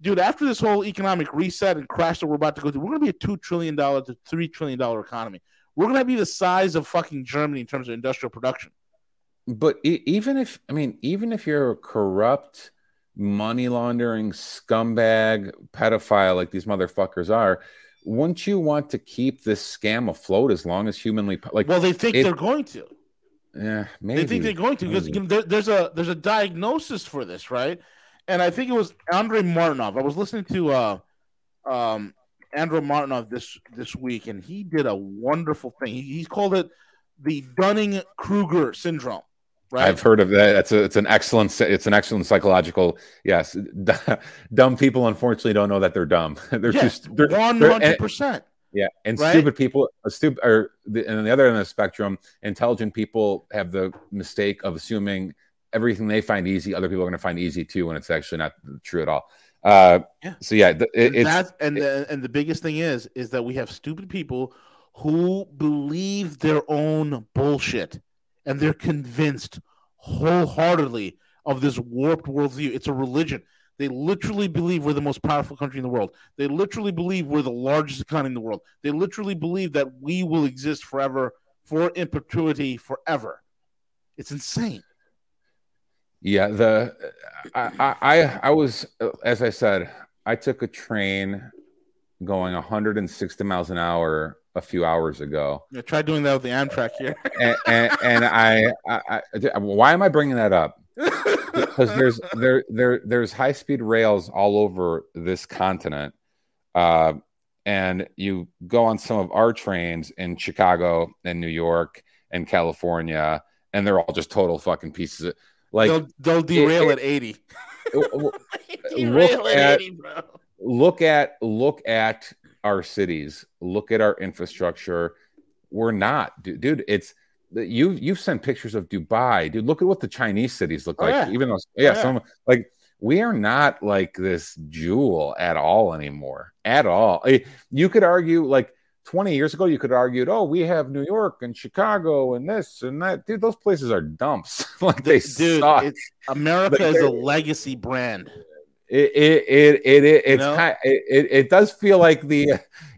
Dude, after this whole economic reset and crash that we're about to go through, we're going to be a two trillion dollars to three trillion dollars economy. We're going to be the size of fucking Germany in terms of industrial production. But even if, I mean, even if you're a corrupt, money laundering scumbag pedophile like these motherfuckers are, wouldn't you want to keep this scam afloat as long as humanly po- like well they think it, they're going to yeah maybe they think they're going to maybe. Because there, there's a there's a diagnosis for this, right? And I think it was Andrei Martinov. I was listening to uh um Andrei Martinov this this week, and he did a wonderful thing. He, he called it the Dunning-Kruger syndrome. Right. I've heard of that. It's a, it's an excellent it's an excellent psychological. Yes, d- dumb people unfortunately don't know that they're dumb. They're yeah, just one hundred percent. Yeah, and right? stupid people, stupid, or the, and on the other end of the spectrum, intelligent people have the mistake of assuming everything they find easy, other people are going to find easy too, when it's actually not true at all. Uh, yeah. So yeah, th- it, and it's that's, and it, the, and the biggest thing is is that we have stupid people who believe their own bullshit. And they're convinced wholeheartedly of this warped worldview. It's a religion. They literally believe we're the most powerful country in the world. They literally believe we're the largest economy in the world. They literally believe that we will exist forever, for in perpetuity, forever. It's insane. Yeah, the I, I I was, as I said, I took a train going one hundred sixty miles an hour. A few hours ago. Yeah, try doing that with the Amtrak here. and, and, and I, I, I, why am I bringing that up? Because there's there there there's high speed rails all over this continent, uh, and you go on some of our trains in Chicago and New York and California, and they're all just total fucking pieces. Of, like they'll, they'll derail it, at eighty. Look derail at, at eighty, bro. Look at look at. Our cities, look at our infrastructure. We're not, dude. It's you. You've sent pictures of Dubai, dude. Look at what the Chinese cities look oh, like. Yeah. Even though, yeah, oh, yeah. Some, like we are not like this jewel at all anymore. At all, you could argue like twenty years ago, you could argue, oh, we have New York and Chicago and this and that, dude. Those places are dumps. Like they dude, suck. It's, America is a legacy brand. It it it it it, it's kind of, it it does feel like the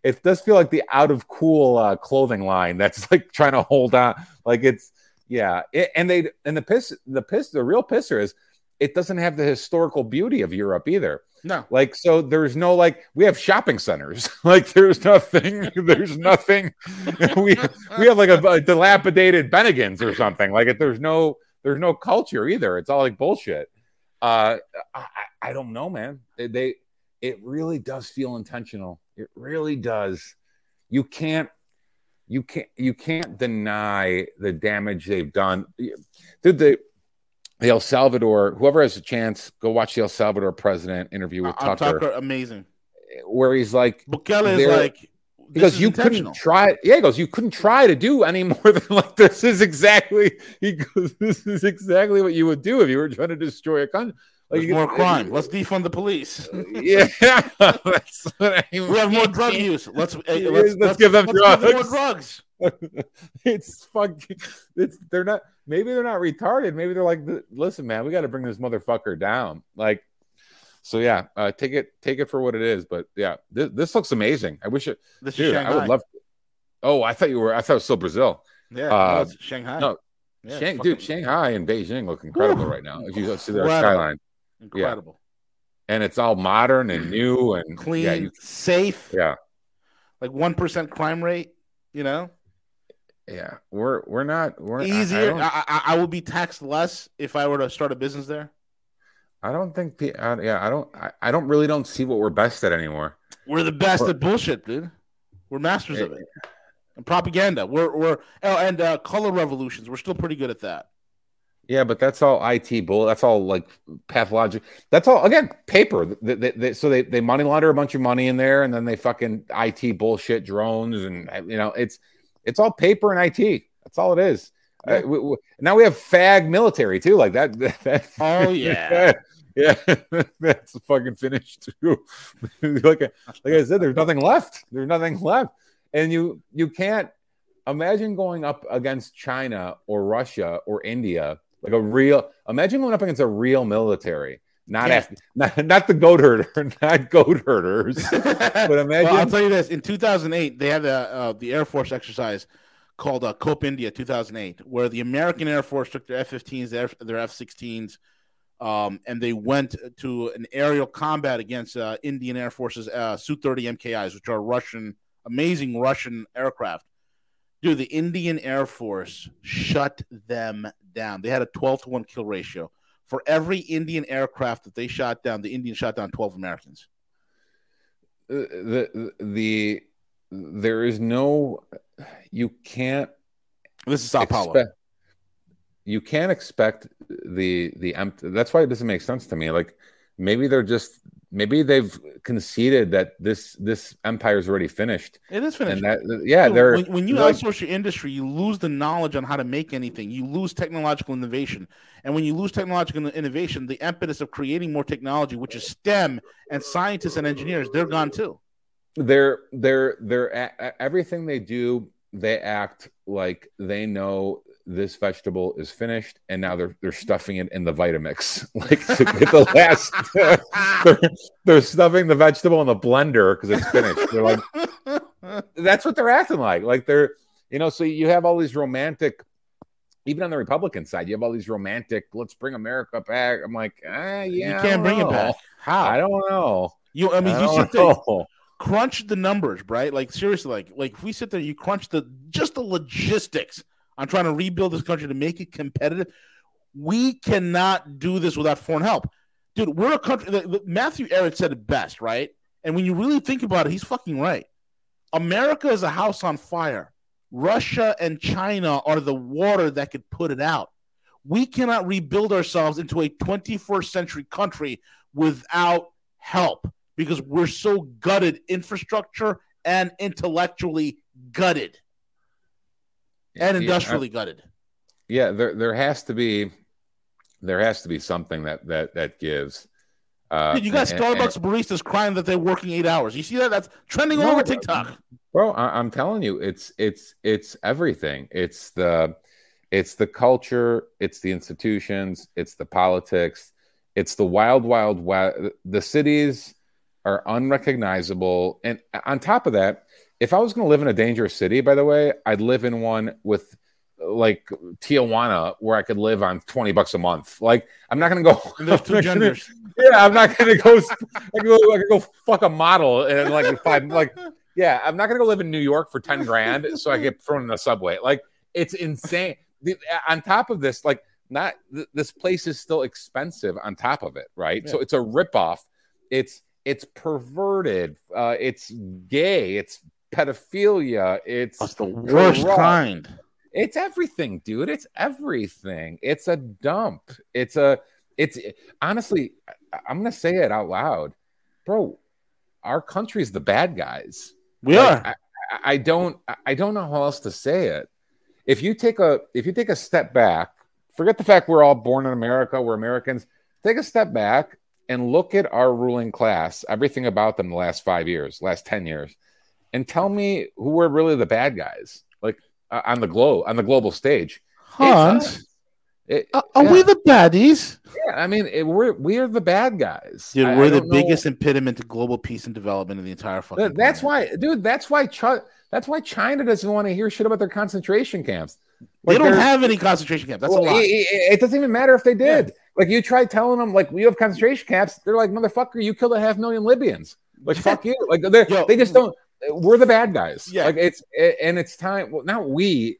it does feel like the out of cool uh, clothing line that's like trying to hold on, like it's yeah it, and they and the piss the piss the real pisser is it doesn't have the historical beauty of Europe either. No, like so there's no like we have shopping centers like there's nothing there's nothing we we have like a, a dilapidated Bennigan's or something like it. There's no there's no culture either. It's all like bullshit. Uh, I, I don't know, man. They, they it really does feel intentional. It really does. You can't you can't you can't deny the damage they've done. Did the the El Salvador, whoever has a chance, go watch the El Salvador president interview with Tucker. Uh, Tucker, amazing. Where he's like, Bukele is like, because you couldn't try. Yeah, he goes, you couldn't try to do any more than like this is exactly. He goes, this is exactly what you would do if you were trying to destroy a country. Like, There's you, more crime. You, Let's defund the police. Uh, yeah, that's what I mean. We have more drug use. Let's uh, let's, let's, let's give them let's drugs. Give them more drugs. It's fucking. It's they're not. Maybe they're not retarded. Maybe they're like, listen, man, we got to bring this motherfucker down. Like. So yeah, uh, take it take it for what it is. But yeah, this, this looks amazing. I wish it. This dude, is Shanghai. I would love. To, oh, I thought you were. I thought it was still Brazil. Yeah, uh, no, it's Shanghai. No, yeah, Shang, dude, Shanghai and Beijing look incredible Ooh. right now. If you see their incredible. skyline, incredible. Yeah. And it's all modern and new and clean, yeah, you, safe. Yeah, like one percent crime rate. You know. Yeah, we're we're not we're easier. I, I, I, I would be taxed less if I were to start a business there. I don't think the uh, yeah I don't I, I don't really don't see what we're best at anymore. We're the best we're, at bullshit, dude. We're masters it, of it. And propaganda. We're we're oh, and uh, color revolutions. We're still pretty good at that. Yeah, but that's all I T bull. That's all like pathologic. That's all again paper. They, they, they, so they, they money launder a bunch of money in there, and then they fucking I T bullshit drones, and you know it's it's all paper and I T. That's all it is. Uh, we, we, now we have fag military too, like that. that, that oh yeah, yeah, that's fucking finished too. like, I, like I said, there's nothing left. There's nothing left, and you you can't imagine going up against China or Russia or India. Like a real, imagine going up against a real military, not yeah. after, not, not the goat herder, not goat herders. But imagine. Well, I'll tell you this: in two thousand eight, they had the uh, the Air Force exercise called uh, Cope India two thousand eight, where the American Air Force took their F fifteens, their, their F sixteens, um, and they went to an aerial combat against uh, Indian Air Force's uh, Su thirty M K Is, which are Russian, amazing Russian aircraft. Dude, the Indian Air Force shut them down. They had a twelve to one kill ratio. For every Indian aircraft that they shot down, the Indians shot down twelve Americans. The, the, the there is no... You can't. This is Sao Paulo. Expect, you can't expect the the empty. That's why it doesn't make sense to me. Like maybe they're just maybe they've conceded that this this empire is already finished. It is finished. And that, yeah, they're when, when you like, outsource your industry, you lose the knowledge on how to make anything. You lose technological innovation, and when you lose technological innovation, the impetus of creating more technology, which is STEM and scientists and engineers, they're gone too. They're they're they're everything they do. They act like they know this vegetable is finished, and now they're they're stuffing it in the Vitamix, like to get the last. they're, they're stuffing the vegetable in the blender because it's finished. They're like, that's what they're acting like. Like they're, you know. So you have all these romantic, even on the Republican side, you have all these romantic. Let's bring America back. I'm like, ah, yeah, you can't bring know. it back. How? I don't know. You, I mean, I you should think. Crunch the numbers, right? Like seriously, like like if we sit there, you crunch the just the logistics on trying to rebuild this country to make it competitive. We cannot do this without foreign help, dude. We're a country. The, the, Matthew Errett said it best, right? And when you really think about it, he's fucking right. America is a house on fire. Russia and China are the water that could put it out. We cannot rebuild ourselves into a twenty-first century country without help. Because we're so gutted, infrastructure and intellectually gutted, and industrially yeah, I, gutted. Yeah, there there has to be, there has to be something that that that gives. Uh, Dude, you got and, Starbucks and, baristas crying that they're working eight hours. You see that? That's trending all no, over TikTok. Bro, I, I'm telling you, it's it's it's everything. It's the it's the culture. It's the institutions. It's the politics. It's the wild, wild, wild. The cities are unrecognizable. And on top of that, if I was going to live in a dangerous city, by the way, I'd live in one with like Tijuana where I could live on twenty bucks a month. Like I'm not going to go. There's two genders. Yeah. I'm not going to go, I can go, I can go fuck a model. And like, if I'm like, yeah, I'm not going to go live in New York for ten grand. So I get thrown in the subway. Like it's insane. On top of this, like not th- this place is still expensive on top of it, right? Yeah. So it's a ripoff. It's it's perverted. Uh, it's gay. It's pedophilia. It's That's the worst corrupt. kind. It's everything, dude. It's everything. It's a dump. It's a. It's honestly, I'm gonna say it out loud, bro. Our country's the bad guys. We like, are. I, I don't. I don't know how else to say it. If you take a, if you take a step back, forget the fact we're all born in America. We're Americans. Take a step back and look at our ruling class. Everything about them the last five years, last ten years, and tell me who were really the bad guys, like uh, on the globe, on the global stage. Hans, it, uh, are yeah. we the baddies? Yeah, I mean, it, we're we are the bad guys. Dude, I, we're I the biggest know. impediment to global peace and development in the entire fucking. That, that's planet. why, dude. That's why. Ch- that's why China doesn't want to hear shit about their concentration camps. Like, they don't have any concentration camps. That's well, a lie. It, it, it doesn't even matter if they did. Yeah. Like, you try telling them, like, we have concentration camps. They're like, motherfucker, you killed a half million Libyans. Like, fuck you. Like, Yo, they just don't. We're the bad guys. Yeah. Like, it's it, and it's time. Well, not we.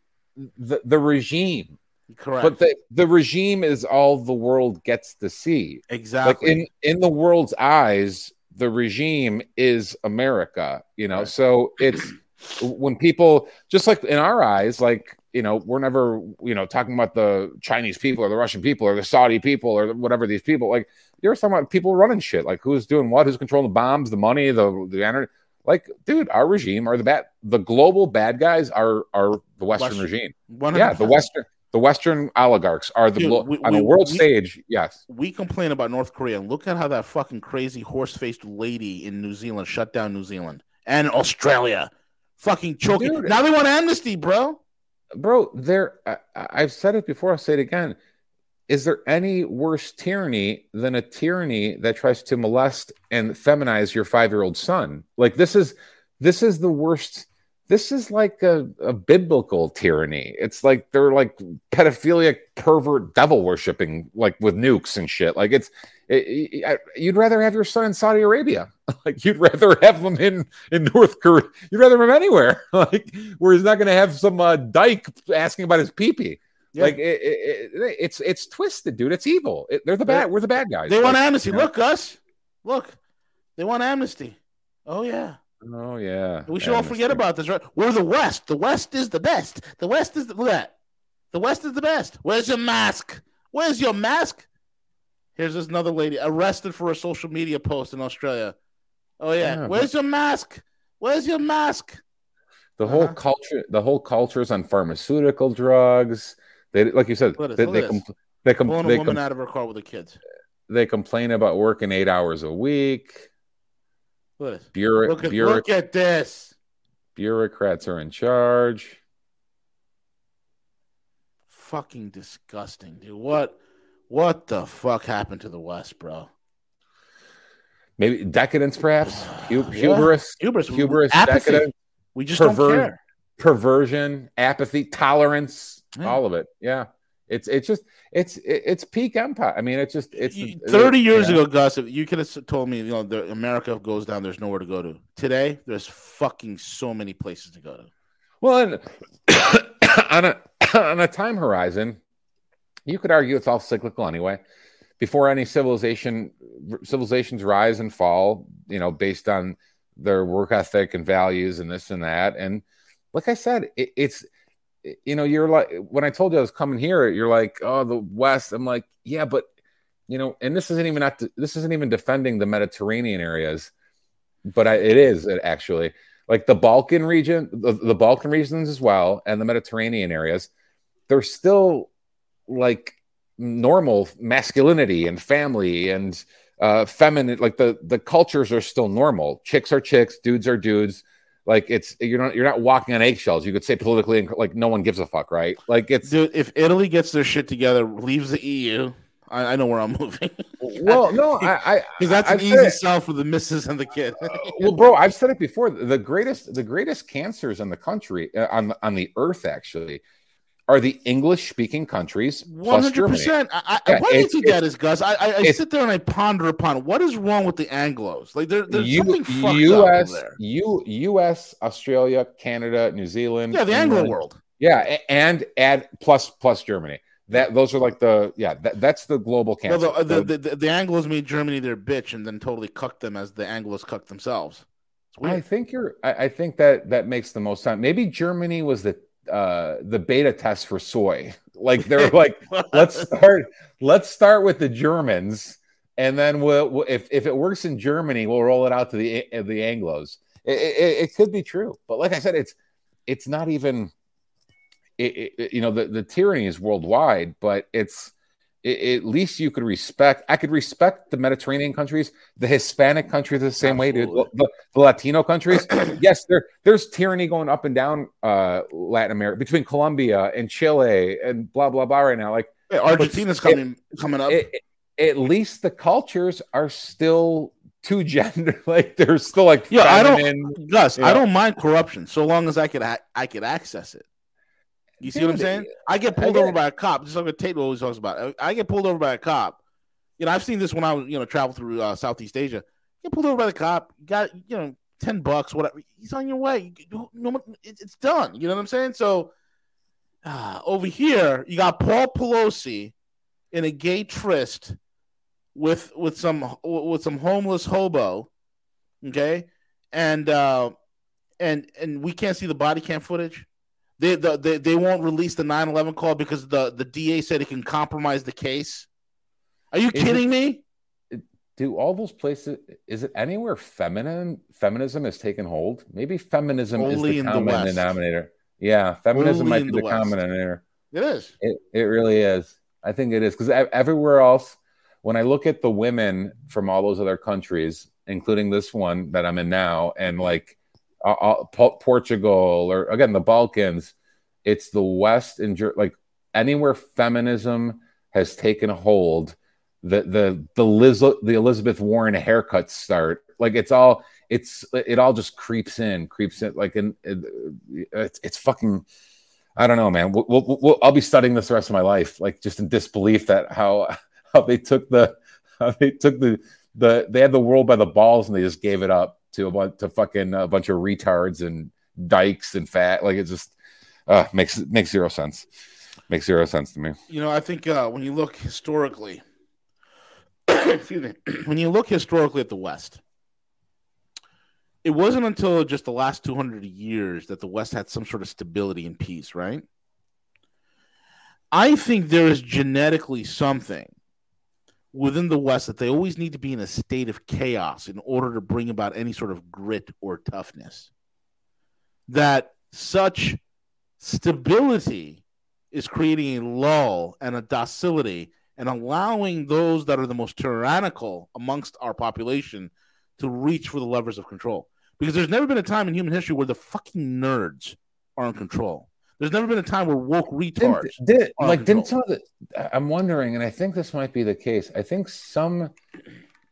The the regime. Correct. But the, the regime is all the world gets to see. Exactly. Like, in, in the world's eyes, the regime is America, you know? Right. So it's when people, just like in our eyes, like, you know, we're never, you know, talking about the Chinese people or the Russian people or the Saudi people or whatever these people, like, you're talking about people running shit, like who's doing what, who's controlling the bombs, the money, the, the energy. Like, dude, our regime are the bad, the global bad guys are, are the Western, Western. regime. one hundred percent. Yeah, the Western. The Western oligarchs are the Dude, blo- we, on the we, world we, stage. Yes, we complain about North Korea. Look at how that fucking crazy horse-faced lady in New Zealand shut down New Zealand and Australia. Fucking choking. Dude, now they want amnesty, bro. Bro, there. I've said it before. I'll say it again. Is there any worse tyranny than a tyranny that tries to molest and feminize your five-year-old son? Like, this is this is the worst. This is like a, a biblical tyranny. It's like they're like pedophilic, pervert, devil worshipping, like with nukes and shit. Like, it's it, it, you'd rather have your son in Saudi Arabia. Like, you'd rather have him in, in North Korea. You'd rather have him anywhere. Like, where he's not going to have some uh, dyke asking about his pee-pee. Yeah. Like, it, it, it, it's it's twisted, dude. It's evil. It, they're the bad. We're the bad guys. They like, want amnesty. You know? Look, Gus. Look, they want amnesty. Oh yeah. Oh yeah, we should all forget about this, right? We're the West. The West is the best. The West is the look at. The West is the best. Where's your mask? Where's your mask? Here's this another lady arrested for a social media post in Australia. Oh yeah, yeah where's but... your mask? Where's your mask? The whole uh-huh. culture, the whole culture is on pharmaceutical drugs. They, like you said, this, they they, compl- they, compl- pulling they a woman compl- out of her car with the kids. They complain about working eight hours a week. Look at, Bureau- look, at, Bureau- look at this. Bureaucrats are in charge. Fucking disgusting, dude. What what the fuck happened to the West, bro? Maybe decadence, perhaps? Hub- hubris, hubris. Hubris. Apathy. Decadence. We just perver- don't care. Perversion, apathy, tolerance, yeah. all of it. Yeah. It's it's just it's it's peak empire. I mean, it's just it's thirty years yeah. ago, Gus. If you could have told me, you know, the America goes down. There's nowhere to go to today. There's fucking so many places to go to. Well, and on a on a time horizon, you could argue it's all cyclical anyway. Before any civilization civilizations rise and fall, you know, based on their work ethic and values and this and that. And like I said, it, it's. You know, you're like, when I told you I was coming here, you're like, oh, the West. I'm like, yeah, but, you know, and this isn't even not to, this isn't even defending the Mediterranean areas, but I, it is it actually like the Balkan region, the, the Balkan regions as well, and the Mediterranean areas. They're still like normal masculinity and family and uh, feminine. Like the the cultures are still normal. Chicks are chicks, dudes are dudes. Like, it's you're not you're not walking on eggshells. You could say politically, like, no one gives a fuck, right? Like, it's dude. If Italy gets their shit together, leaves the E U, I, I know where I'm moving. Well, no, I because that's I've an easy sell for the missus and the kid. Well, bro, I've said it before. The greatest the greatest cancers in the country uh, on on the earth actually are the English speaking countries. One hundred percent. I yeah, why do you think that is, Gus? I I, I sit there and I ponder upon what is wrong with the Anglos. Like there, there's U, something fucked U S, up there. U, U S, Australia, Canada, New Zealand. Yeah, the England. Anglo world. Yeah, and add plus plus Germany. That those are like the yeah. That, that's the global cancer. Well, the, the, the, the Anglos made Germany their bitch and then totally cucked them as the Anglos cucked themselves. I think you're. I, I think that that makes the most sense. Maybe Germany was the uh, the beta test for soy. Like they're like, let's start. Let's start with the Germans, and then we'll, we'll if if it works in Germany, we'll roll it out to the the Anglos. It, it, it could be true, but like I said, it's it's not even. It, it, you know, the, the tyranny is worldwide, but it's it, at least you could respect. I could respect the Mediterranean countries, the Hispanic countries the same Absolutely. way, the, the Latino countries. Yes, there there's tyranny going up and down uh, Latin America between Colombia and Chile and blah blah blah right now. Like yeah, Argentina's coming it, coming up. It, it, at least the cultures are still two gender, like they're still like yeah. I don't Gus, you know? I don't mind corruption so long as I could I, I could access it. You see Dude, what I'm saying? I get pulled I get over it. by a cop. Just like Tate always talks about. I get pulled over by a cop. You know, I've seen this when I was, you know, travel through uh, Southeast Asia. Get pulled over by the cop. Got, you know, ten bucks, whatever. He's on your way. You, no, it's done. You know what I'm saying? So uh, over here, you got Paul Pelosi in a gay tryst with with some with some homeless hobo. Okay, and uh, and and we can't see the body cam footage. They, the, they they won't release the nine eleven call because the, the D A said it can compromise the case. Are you is kidding it, me? Do all those places? Is it anywhere feminine? Feminism has taken hold. Maybe feminism Only is the common the denominator. Yeah, feminism Only might be the, the common denominator. It is. It it really is. I think it is because everywhere else, when I look at the women from all those other countries, including this one that I'm in now, and like. Uh, Portugal or again the Balkans, it's the West and like anywhere feminism has taken hold, the the the Liz, the Elizabeth Warren haircuts start like it's all it's it all just creeps in creeps in like in it, it's, it's fucking I don't know man we'll, we'll, we'll, I'll be studying this the rest of my life like just in disbelief that how how they took the how they took the the they had the world by the balls and they just gave it up. To a bunch to fucking a bunch of retards and dykes and fat, like it just uh, makes makes zero sense. Makes zero sense to me. You know, I think uh, when you look historically, excuse me, when you look historically at the West, it wasn't until just the last two hundred years that the West had some sort of stability and peace, right? I think there is genetically something within the West that they always need to be in a state of chaos in order to bring about any sort of grit or toughness. That such stability is creating a lull and a docility and allowing those that are the most tyrannical amongst our population to reach for the levers of control. Because there's never been a time in human history where the fucking nerds are in control. There's never been a time where woke retards didn't, did, like control. didn't some of the, I'm wondering, and I think this might be the case. I think some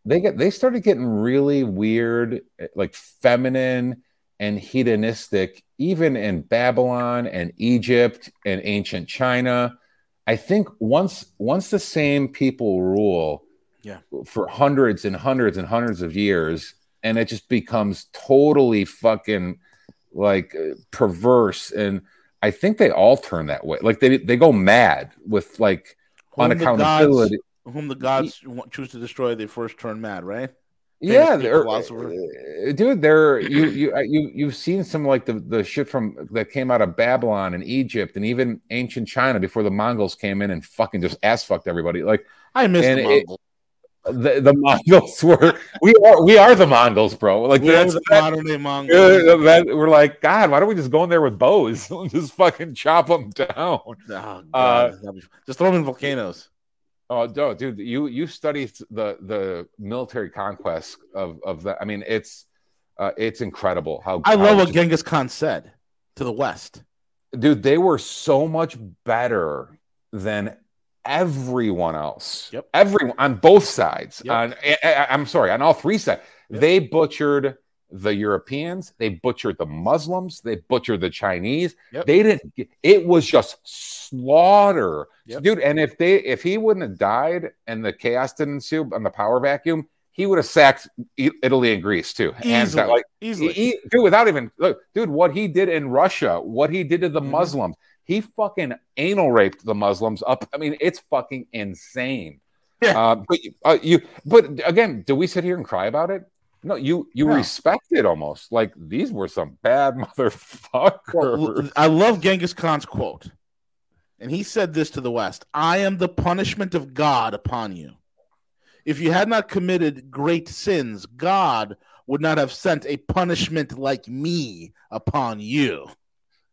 they get they started getting really weird, like feminine and hedonistic, even in Babylon and Egypt and ancient China. I think once once the same people rule, yeah, for hundreds and hundreds and hundreds of years, and it just becomes totally fucking like perverse and. I think they all turn that way. Like they they go mad with like whom unaccountability. The gods, whom the gods choose to destroy, they first turn mad, right? Yeah, they're, dude. They're you you you you've seen some like the, the shit from that came out of Babylon and Egypt and even ancient China before the Mongols came in and fucking just ass fucked everybody. Like I miss the Mongols. It, the, the Mongols were we are we are the Mongols, bro. Like we that's, are the that, modern day Mongols. Uh, that, we're like, God, why don't we just go in there with bows? Just fucking chop them down. Oh, God. Uh, just throw them in volcanoes. Oh, no, dude, you you study the the military conquest of of that. I mean, it's uh, it's incredible how I love what Genghis Khan said to the West. Dude, they were so much better than. Everyone else, yep. everyone on both sides. Yep. On, I, I, I'm sorry, on all three sides, yep. They butchered the Europeans. They butchered the Muslims. They butchered the Chinese. Yep. They didn't. It was just slaughter, yep. dude. And if they, if he wouldn't have died, and the chaos didn't ensue on the power vacuum, he would have sacked Italy and Greece too, easily, down, like, easily. He, he, dude. Without even look, dude, what he did in Russia, what he did to the mm-hmm. Muslims. He fucking anal raped the Muslims up. I mean, it's fucking insane. Yeah. Uh, but uh, you, but again, do we sit here and cry about it? No, you you no. respect it almost. Like, these were some bad motherfuckers. I love Genghis Khan's quote. And he said this to the West: I am the punishment of God upon you. If you had not committed great sins, God would not have sent a punishment like me upon you.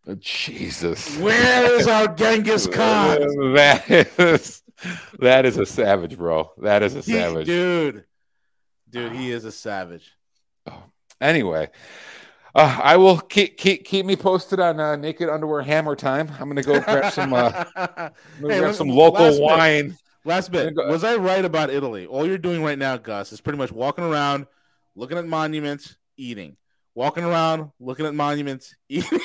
Oh, Jesus. Where is our Genghis Khan? That is, that is a savage, bro. That is a savage. Dude. Dude, he is a savage. Oh. Anyway, uh, I will keep keep keep me posted on uh, Naked Underwear Hammer Time. I'm gonna go grab some uh, hey, grab some local wine. Bit. Last bit. Go- Was I right about Italy? All you're doing right now, Gus, is pretty much walking around, looking at monuments, eating. Walking around, looking at monuments, eating.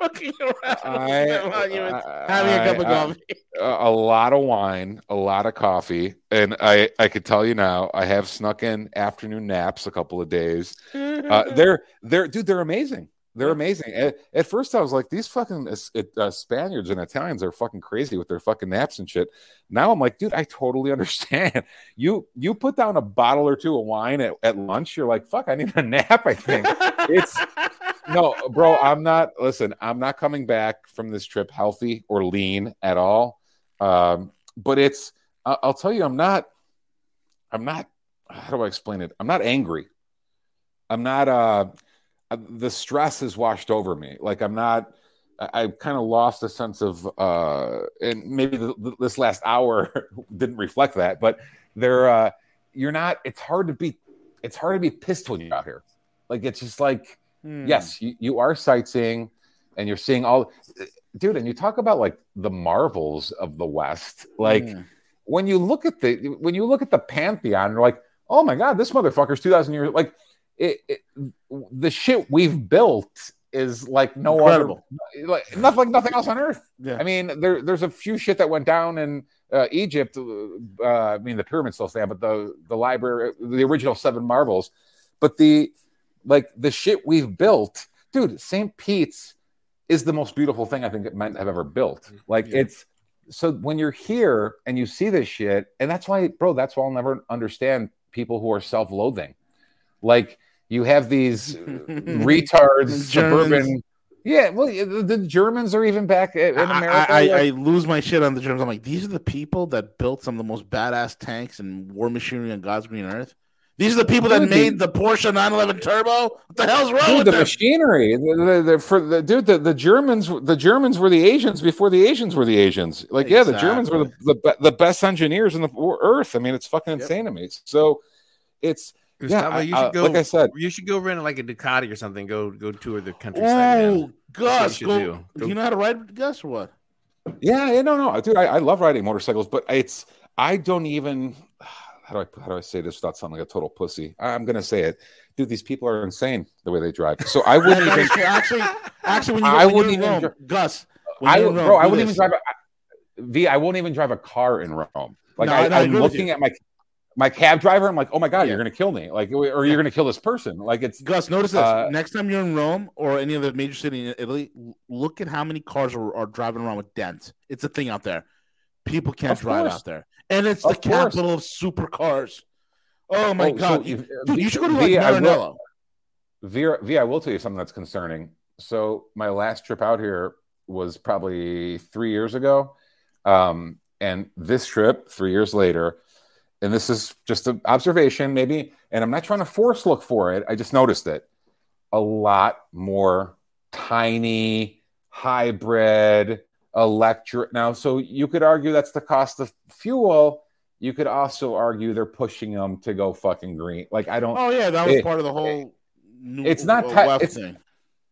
Walking around, I, looking at monuments, I, having I, a cup of coffee. I, a lot of wine, a lot of coffee, and I, I could tell you now, I have snuck in afternoon naps a couple of days. Uh, they're they're dude, they're amazing. They're amazing. At, at first, I was like, these fucking uh, Spaniards and Italians are fucking crazy with their fucking naps and shit. Now I'm like, dude, I totally understand. You you put down a bottle or two of wine at, at lunch, you're like, fuck, I need a nap, I think. It's no, bro, I'm not, listen, I'm not coming back from this trip healthy or lean at all. Um, but it's, I'll tell you, I'm not, I'm not, how do I explain it? I'm not angry. I'm not, uh, the stress is washed over me. Like, I'm not, I've kind of lost a sense of, uh, and maybe the, the, this last hour didn't reflect that, but there, uh, you're not, it's hard to be, it's hard to be pissed when you're out here. Like, it's just like, hmm. yes, you, you are sightseeing and you're seeing all, dude. And you talk about like the marvels of the West. Like hmm. when you look at the, when you look at the Pantheon, you're like, oh my God, this motherfucker's two thousand years. Like, It, it, the shit we've built is like no Incredible. other, like nothing, like nothing else on earth. Yeah. I mean, there, there's a few shit that went down in uh, Egypt. Uh, I mean, the pyramids still stand, but the the library, the original seven marvels. But the like the shit we've built, dude. Saint Pete's is the most beautiful thing I think it might have ever built. Like yeah. it's so when you're here and you see this shit, and that's why, bro. That's why I'll never understand people who are self-loathing. Like, you have these retards, suburban. Yeah, well, the, the Germans are even back in America. I, I, like... I lose my shit on the Germans. I'm like, these are the people that built some of the most badass tanks and war machinery on God's green earth. These are the people dude, that made the, the Porsche nine eleven Turbo. What the hell's wrong dude, with the them? Machinery? The, the, the, for the, dude, the, the Germans, the Germans were the Asians before the Asians were the Asians. Like, exactly. yeah, the Germans were the, the the best engineers on the earth. I mean, it's fucking insane yep. to me. So, it's. Gustavo, yeah, you should uh, go, like I said, you should go rent like a Ducati or something. Go go tour the countryside. Oh, Gus, go, do. do you know how to ride, Gus? Or what? Yeah, yeah, no, no, dude, I, I love riding motorcycles, but it's I don't even how do I how do I say this without sounding like a total pussy? I'm gonna say it, dude. These people are insane the way they drive. So I wouldn't even actually, actually, when you I wouldn't even, Rome, Gus, I Rome, bro, I wouldn't this. even drive a V. I won't even drive a car in Rome. Like no, I, no, I'm looking at my. My cab driver, I'm like, oh my God, yeah. you're going to kill me. Like, or yeah. you're going to kill this person. Like, it's Gus, notice this. Uh, Next time you're in Rome or any other major city in Italy, look at how many cars are, are driving around with dents. It's a thing out there. People can't drive course. out there. And it's the of capital course. of supercars. Oh my oh, God. So you, Dude, v, you should go to like v, Maranello. V, v, I will tell you something that's concerning. So my last trip out here was probably three years ago. Um, and this trip, three years later, and this is just an observation, maybe, and I'm not trying to force look for it. I just noticed it. A lot more tiny, hybrid, electric. Now, so you could argue that's the cost of fuel. You could also argue they're pushing them to go fucking green. Like, I don't. Oh, yeah. That was it, part of the whole. It, new, it's not. Te- left it's, thing.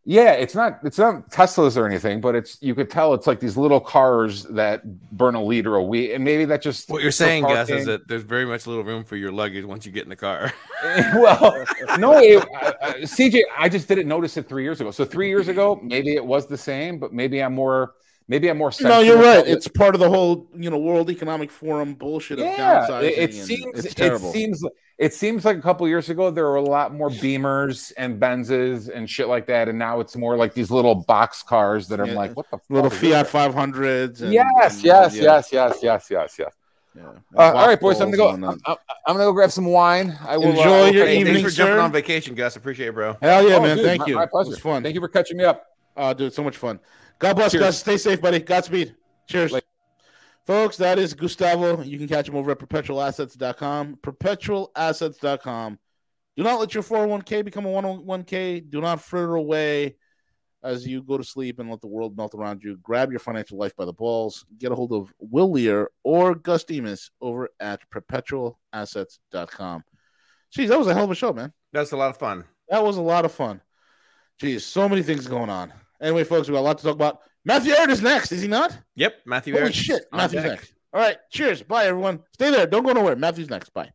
Yeah, it's not it's not Teslas or anything, but it's you could tell it's like these little cars that burn a liter a week, and maybe that just what you're saying, Gus, is that there's very much little room for your luggage once you get in the car. Well, no, it, uh, uh, C J, I just didn't notice it three years ago. So three years ago, maybe it was the same, but maybe I'm more Maybe I'm more sensitive. No, you're right. It's part of the whole, you know, World Economic Forum bullshit. Yeah, of downsizing. It, it seems it's terrible. It seems it seems like a couple years ago there were a lot more Beamers and Benzes and shit like that, and now it's more like these little box cars that I'm yeah. like, what the fuck? Little Fiat five hundreds. And, yes, and, yes, yeah. yes, yes, yes, yes, yes. Yeah. Uh, all right, boys. I'm gonna go. I'm, I'm, I'm gonna go grab some wine. I will enjoy uh, your okay. evening. Thanks for sir. jumping on vacation, Gus. Appreciate it, bro. Hell yeah, oh, man. Dude, thank my, you. My pleasure. It was fun. Thank you for catching me up. Uh, dude, so much fun. God bless, Cheers. Gus. Stay safe, buddy. Godspeed. Cheers. Later. Folks, that is Gustavo. You can catch him over at perpetual assets dot com. perpetual assets dot com. Do not let your four oh one k become a one oh one k. Do not fritter away as you go to sleep and let the world melt around you. Grab your financial life by the balls. Get a hold of Will Lear or Gus Demos over at perpetual assets dot com. Jeez, that was a hell of a show, man. That's a lot of fun. That was a lot of fun. Jeez, so many things going on. Anyway, folks, we got a lot to talk about. Matthew Aird is next, is he not? Yep, Matthew Aird. Holy shit, Matthew's next. All right, cheers. Bye, everyone. Stay there. Don't go nowhere. Matthew's next. Bye.